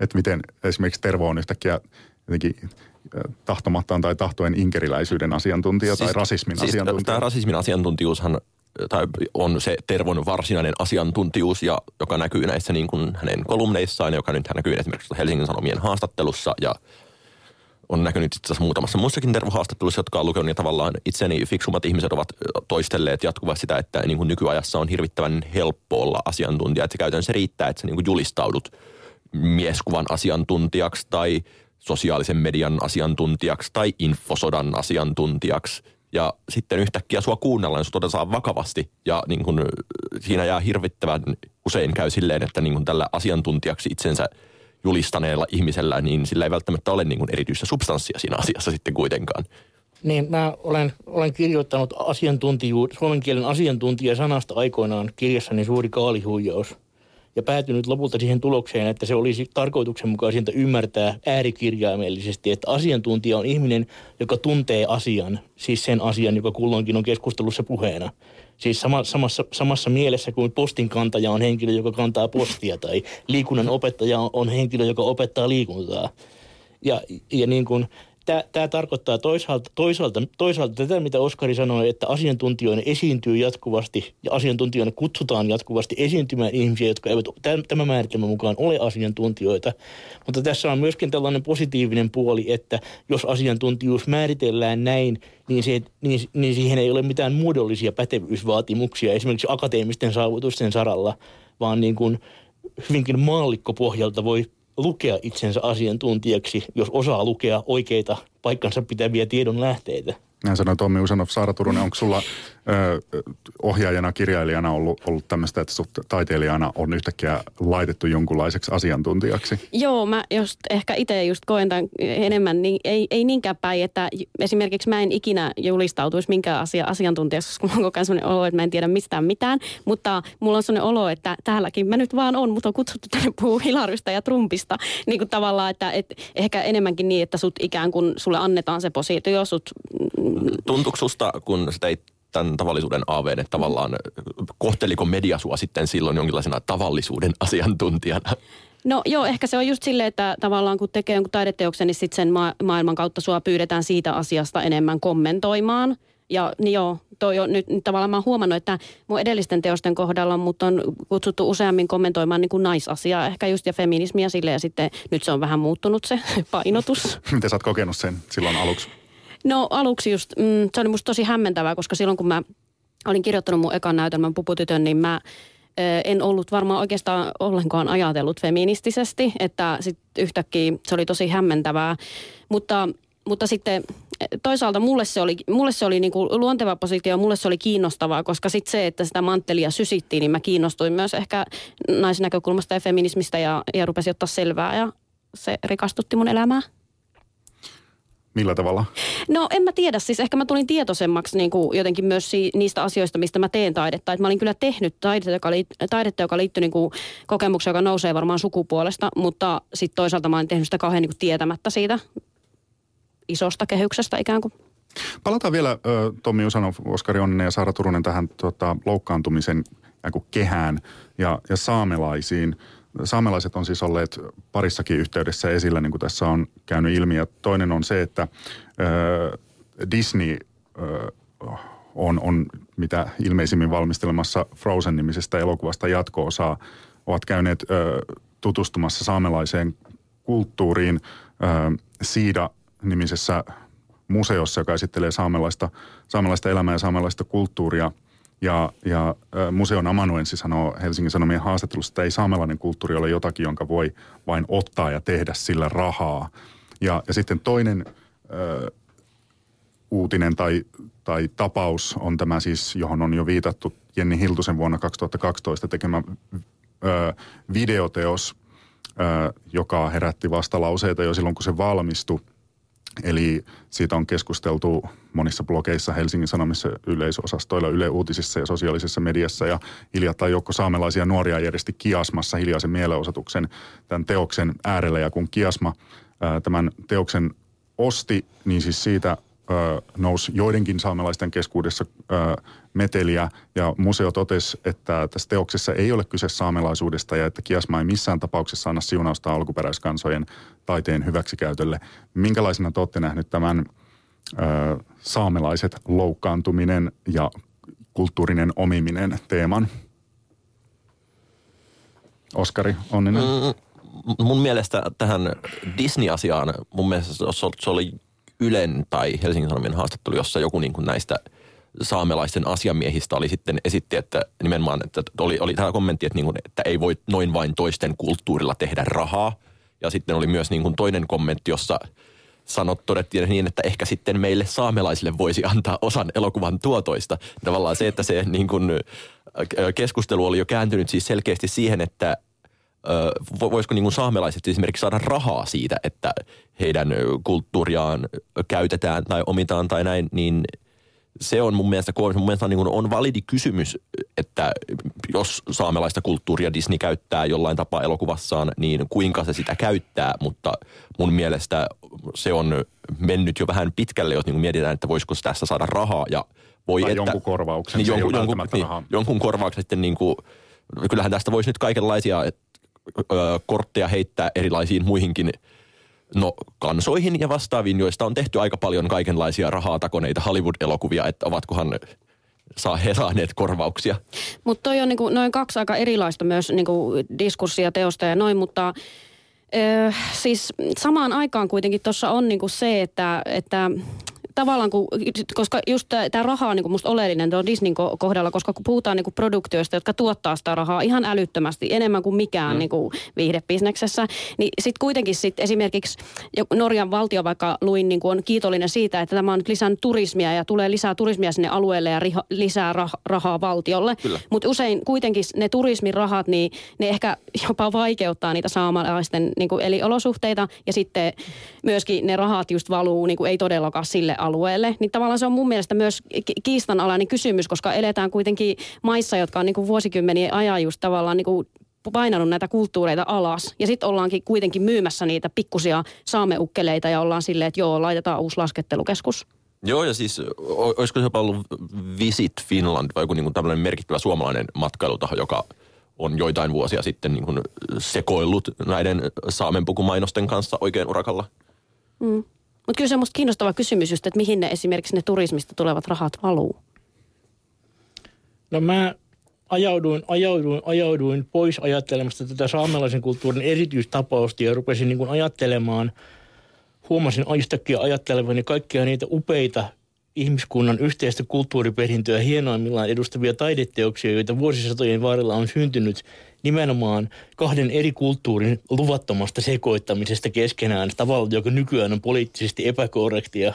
että miten esimerkiksi Tervo on yhtäkkiä jotenkin tahtomattaan tai tahtoen inkeriläisyyden asiantuntija siis, tai rasismin siis asiantuntija? Tämä rasismin asiantuntijuushan tai on se Tervon varsinainen asiantuntijuus, ja joka näkyy näissä niin kuin hänen kolumneissaan, joka nyt hän näkyy esimerkiksi Helsingin Sanomien haastattelussa ja on näkynyt itse asiassa muutamassa muissakin Tervo-haastattelussa, jotka on lukenut, ja tavallaan itseni fiksummat ihmiset ovat toistelleet jatkuvasti sitä, että niin kuin nykyajassa on hirvittävän helppo olla asiantuntija, että se käytännössä riittää, että sä niin kuin julistaudut mieskuvan asiantuntijaksi tai sosiaalisen median asiantuntijaksi tai infosodan asiantuntijaksi. Ja sitten yhtäkkiä sua kuunnellaan, jos todetaan vakavasti. Ja niin kun, siinä jää hirvittävän usein käy silleen, että niin kun tällä asiantuntijaksi itsensä julistaneella ihmisellä, niin sillä ei välttämättä ole niin kun erityistä substanssia siinä asiassa sitten kuitenkaan. Niin, mä olen, olen kirjoittanut asiantuntijuus, suomen kielen asiantuntija-sanasta aikoinaan kirjassani Suuri kaalihuijaus. Ja päätynyt lopulta siihen tulokseen, että se olisi tarkoituksenmukaisinta ymmärtää äärikirjaimellisesti, että asiantuntija on ihminen, joka tuntee asian, siis sen asian, joka kulloinkin on keskustelussa puheena. Siis sama, samassa, samassa mielessä kuin postin kantaja on henkilö, joka kantaa postia, tai liikunnan opettaja on henkilö, joka opettaa liikuntaa. Ja, ja niin kuin... Tämä tarkoittaa toisaalta, toisaalta, toisaalta tätä, mitä Oskari sanoi, että asiantuntijoina esiintyy jatkuvasti ja asiantuntijoina kutsutaan jatkuvasti esiintymään ihmisiä, jotka eivät tämän määritelmän mukaan ole asiantuntijoita. Mutta tässä on myöskin tällainen positiivinen puoli, että jos asiantuntijuus määritellään näin, niin, se, niin, niin siihen ei ole mitään muodollisia pätevyysvaatimuksia esimerkiksi akateemisten saavutusten saralla, vaan niin kuin hyvinkin maallikkopohjalta voi lukea itsensä asiantuntijaksi, jos osaa lukea oikeita paikkansa pitäviä tiedonlähteitä. Näin sanoi Tommi Uschanov. Saara Turunen, onko sulla ö, ohjaajana, kirjailijana ollut, ollut tämmöistä, että sut taiteilijana on yhtäkkiä laitettu jonkunlaiseksi asiantuntijaksi? Joo, mä just ehkä itse just koen tämän enemmän, niin ei, ei niinkään päin, että esimerkiksi mä en ikinä julistautuisi minkään asia, asiantuntijaksi, koska mulla on koko sellainen olo, että mä en tiedä mistään mitään, mutta mulla on sellainen olo, että täälläkin mä nyt vaan on, mut on kutsuttu tänne puhuu Hilarysta ja Trumpista, niin kuin tavallaan, että et, ehkä enemmänkin niin, että sut ikään kuin sulle annetaan se positio, sut... Tuntuuko susta, kun sä teit tämän tavallisuuden A V:n, että tavallaan kohteliko media sua sitten silloin jonkinlaisena tavallisuuden asiantuntijana? No joo, ehkä se on just silleen, että tavallaan kun tekee jonkun taideteoksen, niin sitten sen ma- maailman kautta sua pyydetään siitä asiasta enemmän kommentoimaan. Ja niin joo, toi on nyt tavallaan mä oon huomannut, että mun edellisten teosten kohdalla mut on kutsuttu useammin kommentoimaan niin kuin naisasiaa, ehkä just ja feminismiä silleen, ja sitten nyt se on vähän muuttunut se painotus. Miten sä oot kokenut sen silloin aluksi? No aluksi just, mm, se oli musta tosi hämmentävää, koska silloin kun mä olin kirjoittanut mun ekan näytelmän Pupu Tytön, niin mä ö, en ollut varmaan oikeastaan ollenkaan ajatellut feministisesti, että sit yhtäkkiä se oli tosi hämmentävää, mutta, mutta sitten toisaalta mulle se oli, mulle se oli niinku luonteva positio, mulle se oli kiinnostavaa, koska sitten se, että sitä manttelia sysittiin, niin mä kiinnostuin myös ehkä naisnäkökulmasta ja feminismistä ja, ja rupesin ottaa selvää ja se rikastutti mun elämää. Millä tavalla? No en mä tiedä, siis ehkä mä tulin tietoisemmaksi niin kuin jotenkin myös si- niistä asioista, mistä mä teen taidetta. Et mä olin kyllä tehnyt taidetta, joka, liitt- taidetta, joka liittyy niin kuin kokemukseen, joka nousee varmaan sukupuolesta, mutta sitten toisaalta mä olin tehnyt sitä kauhean niin kuin tietämättä siitä isosta kehyksestä ikään kuin. Palataan vielä Tommi Uschanov, Oskari Onninen ja Saara Turunen tähän tota, loukkaantumisen kehään ja, ja saamelaisiin. Saamelaiset on siis olleet parissakin yhteydessä esillä, niin kuin tässä on käynyt ilmi. Ja toinen on se, että ö, Disney ö, on, on mitä ilmeisimmin valmistelemassa Frozen-nimisestä elokuvasta jatko-osaa. Ovat käyneet ö, tutustumassa saamelaiseen kulttuuriin ö, Siida-nimisessä museossa, joka esittelee saamelaista, saamelaista elämää ja saamelaista kulttuuria. Ja, ja museon amanuenssi sanoo Helsingin Sanomien haastattelussa, että ei saamelainen kulttuuri ole jotakin, jonka voi vain ottaa ja tehdä sillä rahaa. Ja, ja sitten toinen ö, uutinen tai, tai tapaus on tämä siis, johon on jo viitattu Jenni Hiltosen vuonna kaksituhattakaksitoista tekemä ö, videoteos, ö, joka herätti vastalauseita jo silloin, kun se valmistui. Eli siitä on keskusteltu monissa blogeissa, Helsingin Sanomissa, yleisosastoilla, Yle Uutisissa ja sosiaalisessa mediassa. Ja hiljattain joukko saamelaisia nuoria järjesti Kiasmassa hiljaisen mielenosoituksen tämän teoksen äärellä. Ja kun Kiasma ää, tämän teoksen osti, niin siis siitä ää, nousi joidenkin saamelaisten keskuudessa ää, meteliä. Ja museo totesi, että tässä teoksessa ei ole kyse saamelaisuudesta ja että Kiasma ei missään tapauksessa anna siunausta alkuperäiskansojen taiteen hyväksikäytölle. Minkälaisena te olette nähneet tämän ö, saamelaiset loukkaantuminen ja kulttuurinen omiminen teeman? Oskari Onninen. Mm, mun mielestä tähän Disney-asiaan, mun mielestä se oli Ylen tai Helsingin Sanomien haastattelu, jossa joku niin kuin näistä saamelaisten asiamiehistä oli sitten esitti, että nimenomaan, että oli, oli tämä kommentti, että, niin kuin, että ei voi noin vain toisten kulttuurilla tehdä rahaa. Ja sitten oli myös niin kuin toinen kommentti, jossa sanot todettiin niin, että ehkä sitten meille saamelaisille voisi antaa osan elokuvan tuotoista. Tavallaan se, että se niin kuin keskustelu oli jo kääntynyt siis selkeästi siihen, että voisiko niin kuin saamelaiset esimerkiksi saada rahaa siitä, että heidän kulttuuriaan käytetään tai omitaan tai näin, niin se on mun mielestä, mun mielestä niin kuin on validi kysymys, että jos saamelaista kulttuuria Disney käyttää jollain tapaa elokuvassaan, niin kuinka se sitä käyttää, mutta mun mielestä se on mennyt jo vähän pitkälle, jos niin kuin mietitään, että voisiko tässä saada rahaa ja voi tai että... jonkun korvauksen, niin, se jonkun, jonkun, niin, jonkun korvauksen sitten niin kuin, kyllähän tästä voisi nyt kaikenlaisia et, ö, kortteja heittää erilaisiin muihinkin no kansoihin ja vastaaviin, joista on tehty aika paljon kaikenlaisia rahaa takoneita Hollywood-elokuvia, että ovatkohan saa he saaneet korvauksia. Mutta toi on niinku noin kaksi aika erilaista myös niinku diskurssia, teosta ja noin, mutta ö, siis samaan aikaan kuitenkin tuossa on niinku se, että... että tavallaan, kun, koska just tämä raha on niin kuin musta oleellinen tuon Disneyn kohdalla, koska kun puhutaan niin kuin produktioista, jotka tuottaa sitä rahaa ihan älyttömästi, enemmän kuin mikään mm. niin kuin viihdebisneksessä, niin sitten kuitenkin sit esimerkiksi Norjan valtio, vaikka luin, niin kuin on kiitollinen siitä, että tämä on nyt lisännyt turismia ja tulee lisää turismia sinne alueelle ja riha, lisää rah, rahaa valtiolle. Mutta usein kuitenkin ne turismin rahat, niin ne ehkä jopa vaikeuttaa niitä saamelaisten niin kuin elinolosuhteita ja sitten myöskin ne rahat just valuu, niin kuin ei todellakaan sille alueelle, niin tavallaan se on mun mielestä myös kiistanalainen kysymys, koska eletään kuitenkin maissa, jotka on niin kuin vuosikymmenien ajan just tavallaan niin kuin painanut näitä kulttuureita alas. Ja sitten ollaankin kuitenkin myymässä niitä pikkusia saameukkeleita ja ollaan silleen, että joo, laitetaan uusi laskettelukeskus. Joo, ja siis olisiko se jopa ollut Visit Finland vai joku niin kuin tämmöinen merkittävä suomalainen matkailutaho, joka on joitain vuosia sitten niin kuin sekoillut näiden saamenpukumainosten kanssa oikein urakalla? Mm. Mutta kyllä se on musta kiinnostava kysymys just, että mihin ne esimerkiksi ne turismista tulevat rahat valuu. No mä ajauduin, ajauduin, ajauduin pois ajattelemasta tätä saamelaisen kulttuurin erityistapausta ja rupesin niin kuin ajattelemaan, huomasin yhtäkkiä ajattelevani kaikkia niitä upeita ihmiskunnan yhteistä kulttuuriperintöä hienoimmillaan edustavia taideteoksia, joita vuosisatojen varrella on syntynyt nimenomaan kahden eri kulttuurin luvattomasta sekoittamisesta keskenään tavalla, joka nykyään on poliittisesti epäkorrektia.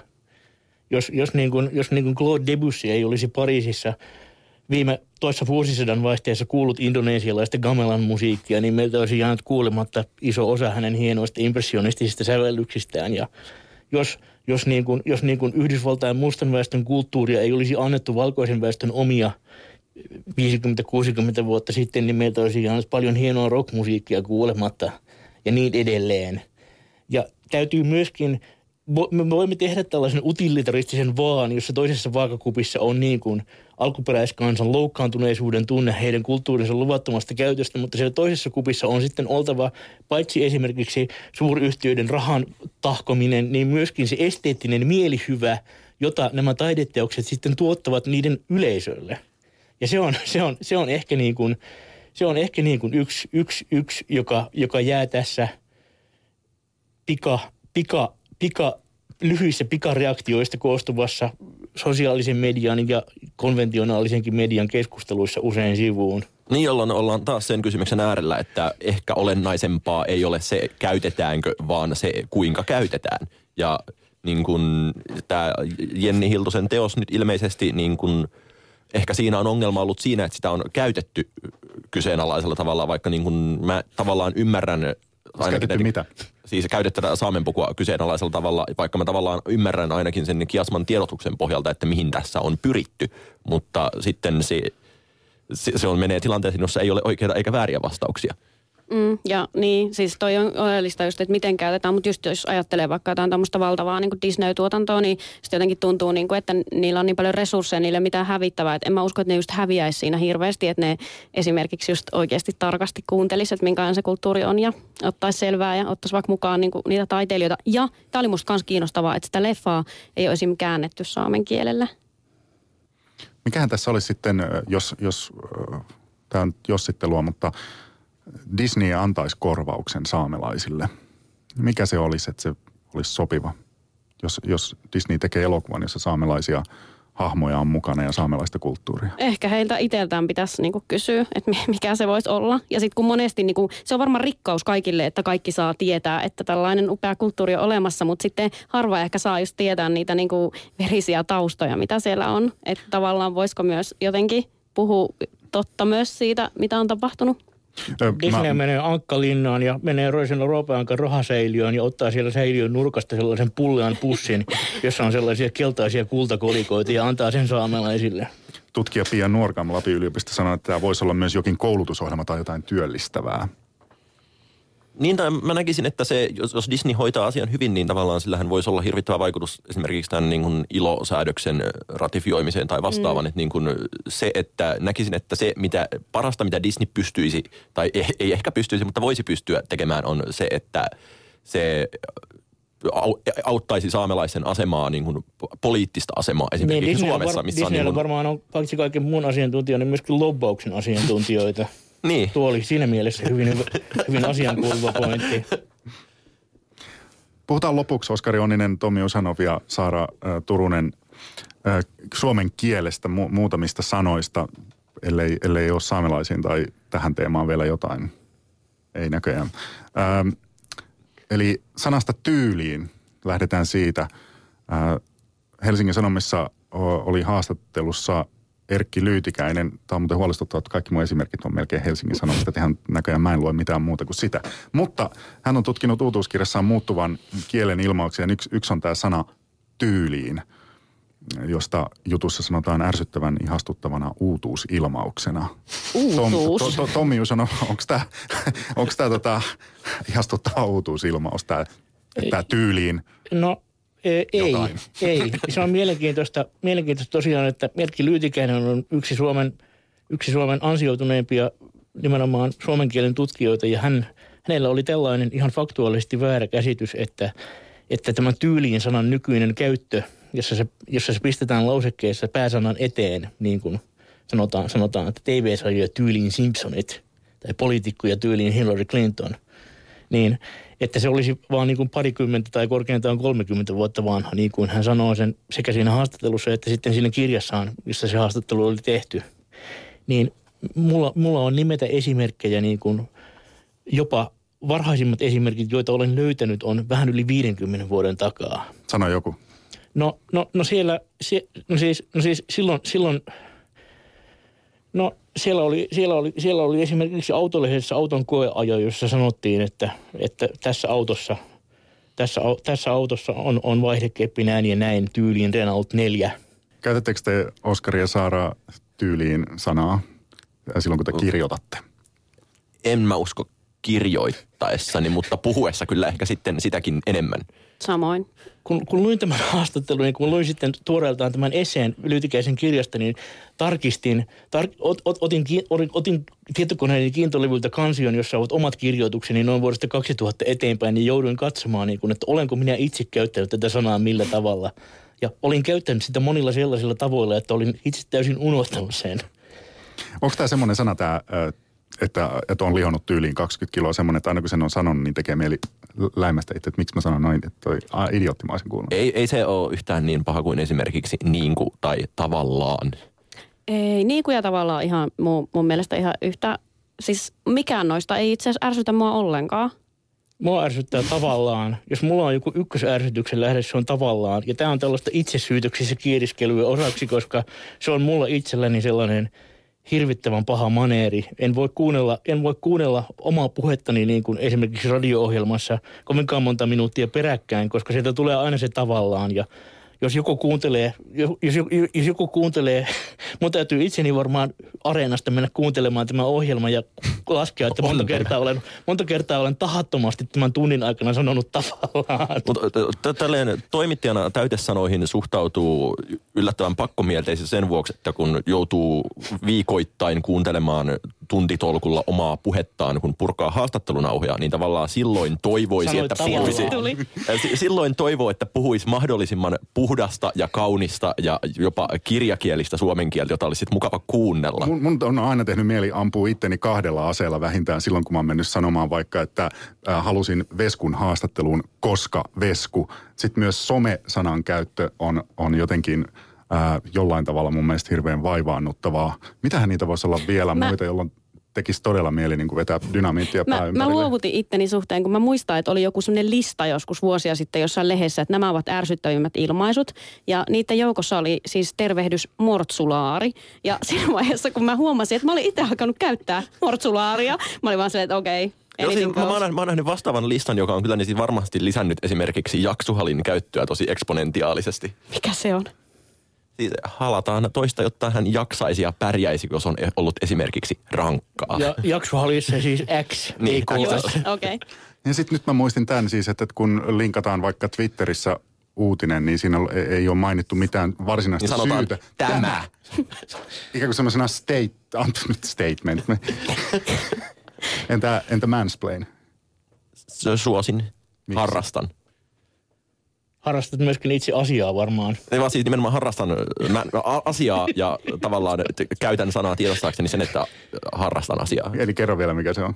Jos, jos, niin kuin, jos niin kuin Claude Debussy ei olisi Pariisissa viime toissa vuosisadan vaihteessa kuullut indonesialaista gamelan musiikkia, niin meiltä olisi jäänyt kuulematta iso osa hänen hienoista impressionistisista sävellyksistään ja Jos, jos, niin kuin, jos niin kuin Yhdysvaltain mustan väestön kulttuuria ei olisi annettu valkoisen väestön omia viisikymmentä kuusikymmentä vuotta sitten, niin meiltä olisi paljon hienoa rockmusiikkia kuulematta ja niin edelleen. Ja täytyy myöskin, me voimme tehdä tällaisen utilitaristisen vaan, jossa toisessa vaakakupissa on niin kuin alkuperäiskansan loukkaantuneisuuden tunne heidän kulttuurinsa luvattomasta käytöstä, mutta siellä toisessa kupissa on sitten oltava paitsi esimerkiksi suuryhtiöiden rahan tahkominen, niin myöskin se esteettinen mielihyvä, jota nämä taideteokset sitten tuottavat niiden yleisölle. Ja se on, se on, se on ehkä niin kuin, se on ehkä niin kuin yksi, yksi, yksi joka, joka jää tässä pika, pika, pika, lyhyissä pikareaktioista koostuvassa sosiaalisen median ja konventionaalisenkin median keskusteluissa usein sivuun. Niin, jolloin ollaan taas sen kysymyksen äärellä, että ehkä olennaisempaa ei ole se käytetäänkö, vaan se kuinka käytetään. Ja niin kuin tämä Jenni Hiltosen teos nyt ilmeisesti, niin kuin, ehkä siinä on ongelma ollut siinä, että sitä on käytetty kyseenalaisella tavalla, vaikka niin kuin mä tavallaan ymmärrän... Käytetty ainakin, mitä? Siis käytetään saamenpukua kyseenalaisella tavalla, vaikka mä tavallaan ymmärrän ainakin sen Kiasman tiedotuksen pohjalta, että mihin tässä on pyritty. Mutta sitten se, se, se on, menee tilanteeseen, jossa ei ole oikeita eikä vääriä vastauksia. Mm, ja niin, siis toi on oleellista just, että miten käytetään, mutta just jos ajattelee vaikka jotain tämmöistä valtavaa niin kuin Disney-tuotantoa, niin sitten jotenkin tuntuu, niin kuin, että niillä on niin paljon resursseja, niillä ei ole mitään hävittävää. Et en mä usko, että ne just häviäisi siinä hirveästi, että ne esimerkiksi just oikeasti tarkasti kuuntelisi, että minkälainen se kulttuuri on ja ottaisi selvää ja ottaisi vaikka mukaan niin kuin niitä taiteilijoita. Ja tämä oli musta myös kiinnostavaa, että sitä leffaa ei ole esim. Käännetty saamen kielellä. Mikähän tässä olisi sitten, jos, jos tämä on jossittelua, mutta Disney antaisi korvauksen saamelaisille. Mikä se olisi, että se olisi sopiva? Jos, jos Disney tekee elokuvan, jossa saamelaisia hahmoja on mukana ja saamelaista kulttuuria. Ehkä heiltä itseltään pitäisi niinku kysyä, että mikä se voisi olla. Ja sitten kun monesti, niinku, se on varmaan rikkaus kaikille, että kaikki saa tietää, että tällainen upea kulttuuri on olemassa, mutta sitten harva ehkä saa just tietää niitä niinku verisiä taustoja, mitä siellä on. Että tavallaan voisiko myös jotenkin puhua totta myös siitä, mitä on tapahtunut. Disney mä... menee Ankkalinnaan ja menee Roisena Roopeankan rohasäiliöön ja ottaa siellä säiliön nurkasta sellaisen pullean pussin, jossa on sellaisia keltaisia kultakolikoita ja antaa sen saamelaisille. Tutkija Pia Nuorkam Lapin yliopistosta sanoi, että tämä voisi olla myös jokin koulutusohjelma tai jotain työllistävää. Niin, mä näkisin, että se, jos Disney hoitaa asian hyvin, niin tavallaan sillähän voisi olla hirvittävä vaikutus esimerkiksi tämän niin kuin I L O-säädöksen ratifioimiseen tai vastaavan. Mm. Että niin kuin se, että näkisin, että se mitä, parasta, mitä Disney pystyisi, tai ei, ei ehkä pystyisi, mutta voisi pystyä tekemään, on se, että se auttaisi saamelaisen asemaa, niin kuin poliittista asemaa esimerkiksi niin, Disney Suomessa. Var- missä Disney on, niin kuin... varmaan on paitsi kaiken muun asiantuntijoita, niin myöskin lobbauksen asiantuntijoita. Niin. Tuo oli siinä mielessä hyvin, hyvin asiankuuluva pointti. Puhutaan lopuksi Oskari Onninen, Tommi Uschanov ja Saara äh, Turunen äh, suomen kielestä mu- muutamista sanoista, ellei, ellei ole saamelaisiin tai tähän teemaan vielä jotain. Ei näköjään. Ähm, eli sanasta tyyliin lähdetään siitä. Äh, Helsingin Sanomissa oli haastattelussa Erkki Lyytikäinen. Tämä on muuten huolestuttavaa, että kaikki mun esimerkit on melkein Helsingin Sanomista, että ihan näköjään mä en lue mitään muuta kuin sitä. Mutta hän on tutkinut uutuuskirjassaan muuttuvan kielen ilmauksia. Yksi, yksi on tämä sana tyyliin, josta jutussa sanotaan ärsyttävän ihastuttavana uutuusilmauksena. Uutuus? Tom, to, to, Tommi sanoi, onko tämä, onko tämä tota, ihastuttava uutuusilmaus, tämä, tämä tyyliin? No. Ei, Jotain. ei. Se on mielenkiintoista, mielenkiintoista tosiaan, että Erkki Lyytikäinen on yksi Suomen, yksi Suomen ansioituneimpia nimenomaan suomen kielen tutkijoita, ja hän, hänellä oli tällainen ihan faktuaalisesti väärä käsitys, että, että tämän tyyliin sanan nykyinen käyttö, jossa se, jossa se pistetään lausekkeessa pääsanan eteen, niin kuin sanotaan, sanotaan että T V-sarjoja tyyliin Simpsonit tai poliitikkoja tyyliin Hillary Clinton, niin että se olisi vaan niin kuin parikymmentä tai korkeintaan kolmekymmentä vuotta vanha, niin kuin hän sanoo sen sekä siinä haastattelussa että sitten siinä kirjassaan, jossa se haastattelu oli tehty. Niin mulla, mulla on nimetä esimerkkejä, niin kuin jopa varhaisimmat esimerkit, joita olen löytänyt, on vähän yli viidenkymmenen vuoden takaa. Sano joku. No, no, no siellä, se, no siis, no siis silloin, silloin, no Siellä oli, siellä, oli, siellä oli esimerkiksi autollisessa auton koeajo, jossa sanottiin, että, että tässä, autossa, tässä, tässä autossa on, on vaihdekeppi näin ja näin, tyyliin Renault neljä. Käytättekö te, Oskari ja Saara, tyyliin sanaa silloin, kun te kirjoitatte? En mä usko kirjoittaessani, mutta puhuessa kyllä ehkä sitten sitäkin enemmän. Samoin. Kun, kun luin tämän haastattelun, niin kun luin sitten tuoreeltaan tämän esseen Lyytikäisen kirjasta, niin tarkistin, tar- ot, ot, otin, otin, otin tietokoneeni kiintolevyltä kansion, jossa ovat omat kirjoitukseni noin vuodesta kaksituhatta eteenpäin, niin jouduin katsomaan, niin kun, että olenko minä itse käyttänyt tätä sanaa millä tavalla. Ja olin käyttänyt sitä monilla sellaisilla tavoilla, että olin itse täysin unohtanut sen. Onko tämä semmoinen sana tämä... Että, että on lihonut tyyliin kaksikymmentä kiloa, semmoinen, että aina kun sen on sanonut, niin tekee mieli läimästä itse, että miksi mä sanon noin, että toi idioottimaisen kuulun. Ei, ei se ole yhtään niin paha kuin esimerkiksi niinku tai tavallaan. Ei, niinku ja tavallaan ihan mun, mun mielestä ihan yhtä, siis mikään noista ei itse asiassa ärsytä mua ollenkaan. Mua ärsyttää tavallaan. Jos mulla on joku ykkösärsytyksen lähde, se on tavallaan. Ja tää on tällaista itsesyytöksissä kieriskelyä osaksi, koska se on mulla itselläni sellainen... hirvittävän paha maneeri. En voi kuunnella, en voi kuunnella omaa puhettani niin kuin esimerkiksi radio-ohjelmassa kovinkaan monta minuuttia peräkkäin, koska sieltä tulee aina se tavallaan. Ja jos joku kuuntelee, jos, jos, jos joku kuuntelee, mun täytyy itseni varmaan Areenasta mennä kuuntelemaan tämän ohjelman ja laskea, että monta kertaa olen, monta kertaa olen tahattomasti tämän tunnin aikana sanonut tavallaan. Mutta tälleen toimittajana täytesanoihin suhtautuu yllättävän pakkomielteisesti sen vuoksi, että kun joutuu viikoittain kuuntelemaan tuntitolkulla omaa puhettaan, kun purkaa haastattelunauhoja, niin tavallaan silloin toivoisi, Sanoit että puhuisi, silloin toivoo, että puhuisi mahdollisimman puhdasta ja kaunista ja jopa kirjakielistä suomen kieltä, jota olisi sit mukava kuunnella. Mun, mun on aina tehnyt mieli ampua itteni kahdella aseella vähintään silloin, kun mä oon mennyt sanomaan vaikka, että äh, halusin Veskun haastatteluun, koska Vesku. Sitten myös some-sanan käyttö on, on jotenkin Ää, jollain tavalla mun mielestä hirveän vaivaannuttavaa. Mitähän niitä voisi olla vielä mä, muita, jolloin tekisi todella mieli niin kuin vetää dynamiittia mä, päälle. Mä luovutin itteni suhteen, kun mä muistan, että oli joku sellainen lista joskus vuosia sitten jossain lehdessä, että nämä ovat ärsyttävimmät ilmaisut. Ja niiden joukossa oli siis tervehdys mortsulaari. Ja siinä vaiheessa, kun mä huomasin, että mä olin itse alkanut käyttää mortsulaaria, mä olin vaan silleen, että okei. Okay. Joo, siis, mä, mä, oon, mä oon nähnyt vastaavan listan, joka on kyllä niin varmasti lisännyt esimerkiksi jaksuhalin käyttöä tosi eksponentiaalisesti. Mikä se on? Siis halataan toista, jotta hän jaksaisi ja pärjäisi, jos on ollut esimerkiksi rankkaa. Ja jaksuhalissa siis X, niin kuin okei. Ja sitten nyt mä muistin tämän siis, että kun linkataan vaikka Twitterissä uutinen, niin siinä ei ole mainittu mitään varsinaista niin syytä. Tämä. tämä. Ikään kuin semmoisena state, statement. entä, entä mansplain? Suosin, Miks? harrastan. Harrastat myöskin itse asiaa varmaan. Ei vaan siis nimenomaan harrastan mä, asiaa ja tavallaan käytän sanaa tiedostaakseni sen, että harrastan asiaa. Eli kerro vielä, mikä se on.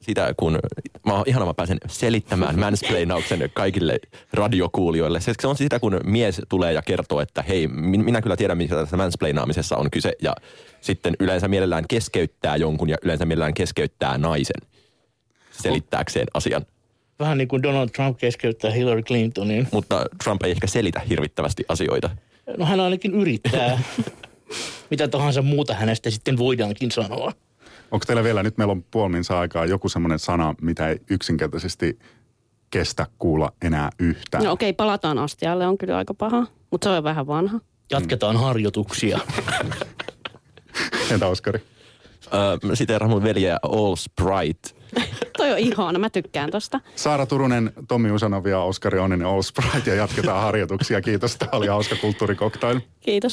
Sitä kun, mä ihana mä pääsen selittämään mansplainauksen kaikille radiokuulijoille. Se on sitä, kun mies tulee ja kertoo, että hei, minä kyllä tiedän, missä tässä mansplainaamisessa on kyse. Ja sitten yleensä mielellään keskeyttää jonkun ja yleensä mielellään keskeyttää naisen selittääkseen asian. Vähän niin kuin Donald Trump keskeyttää Hillary Clintonin. Mutta Trump ei ehkä selitä hirvittävästi asioita. No hän ainakin yrittää. Mitä tahansa muuta hänestä sitten voidaankin sanoa. Onko teillä vielä, nyt meillä on puoli minsa aikaa, joku semmoinen sana, mitä ei yksinkertaisesti kestä kuulla enää yhtään? No okei, okay, palataan astialle, on kyllä aika paha, mutta se on vähän vanha. Jatketaan mm. harjoituksia. Entä Oskari? Öö, siteeraan mun veljeä All Sprite. Toi on ihana, mä tykkään tosta. Saara Turunen, Tommi Uschanov ja Oskari Onninen All Sprite ja jatketaan harjoituksia. Kiitos, tää oli hauska kulttuurikoktail. Kiitos.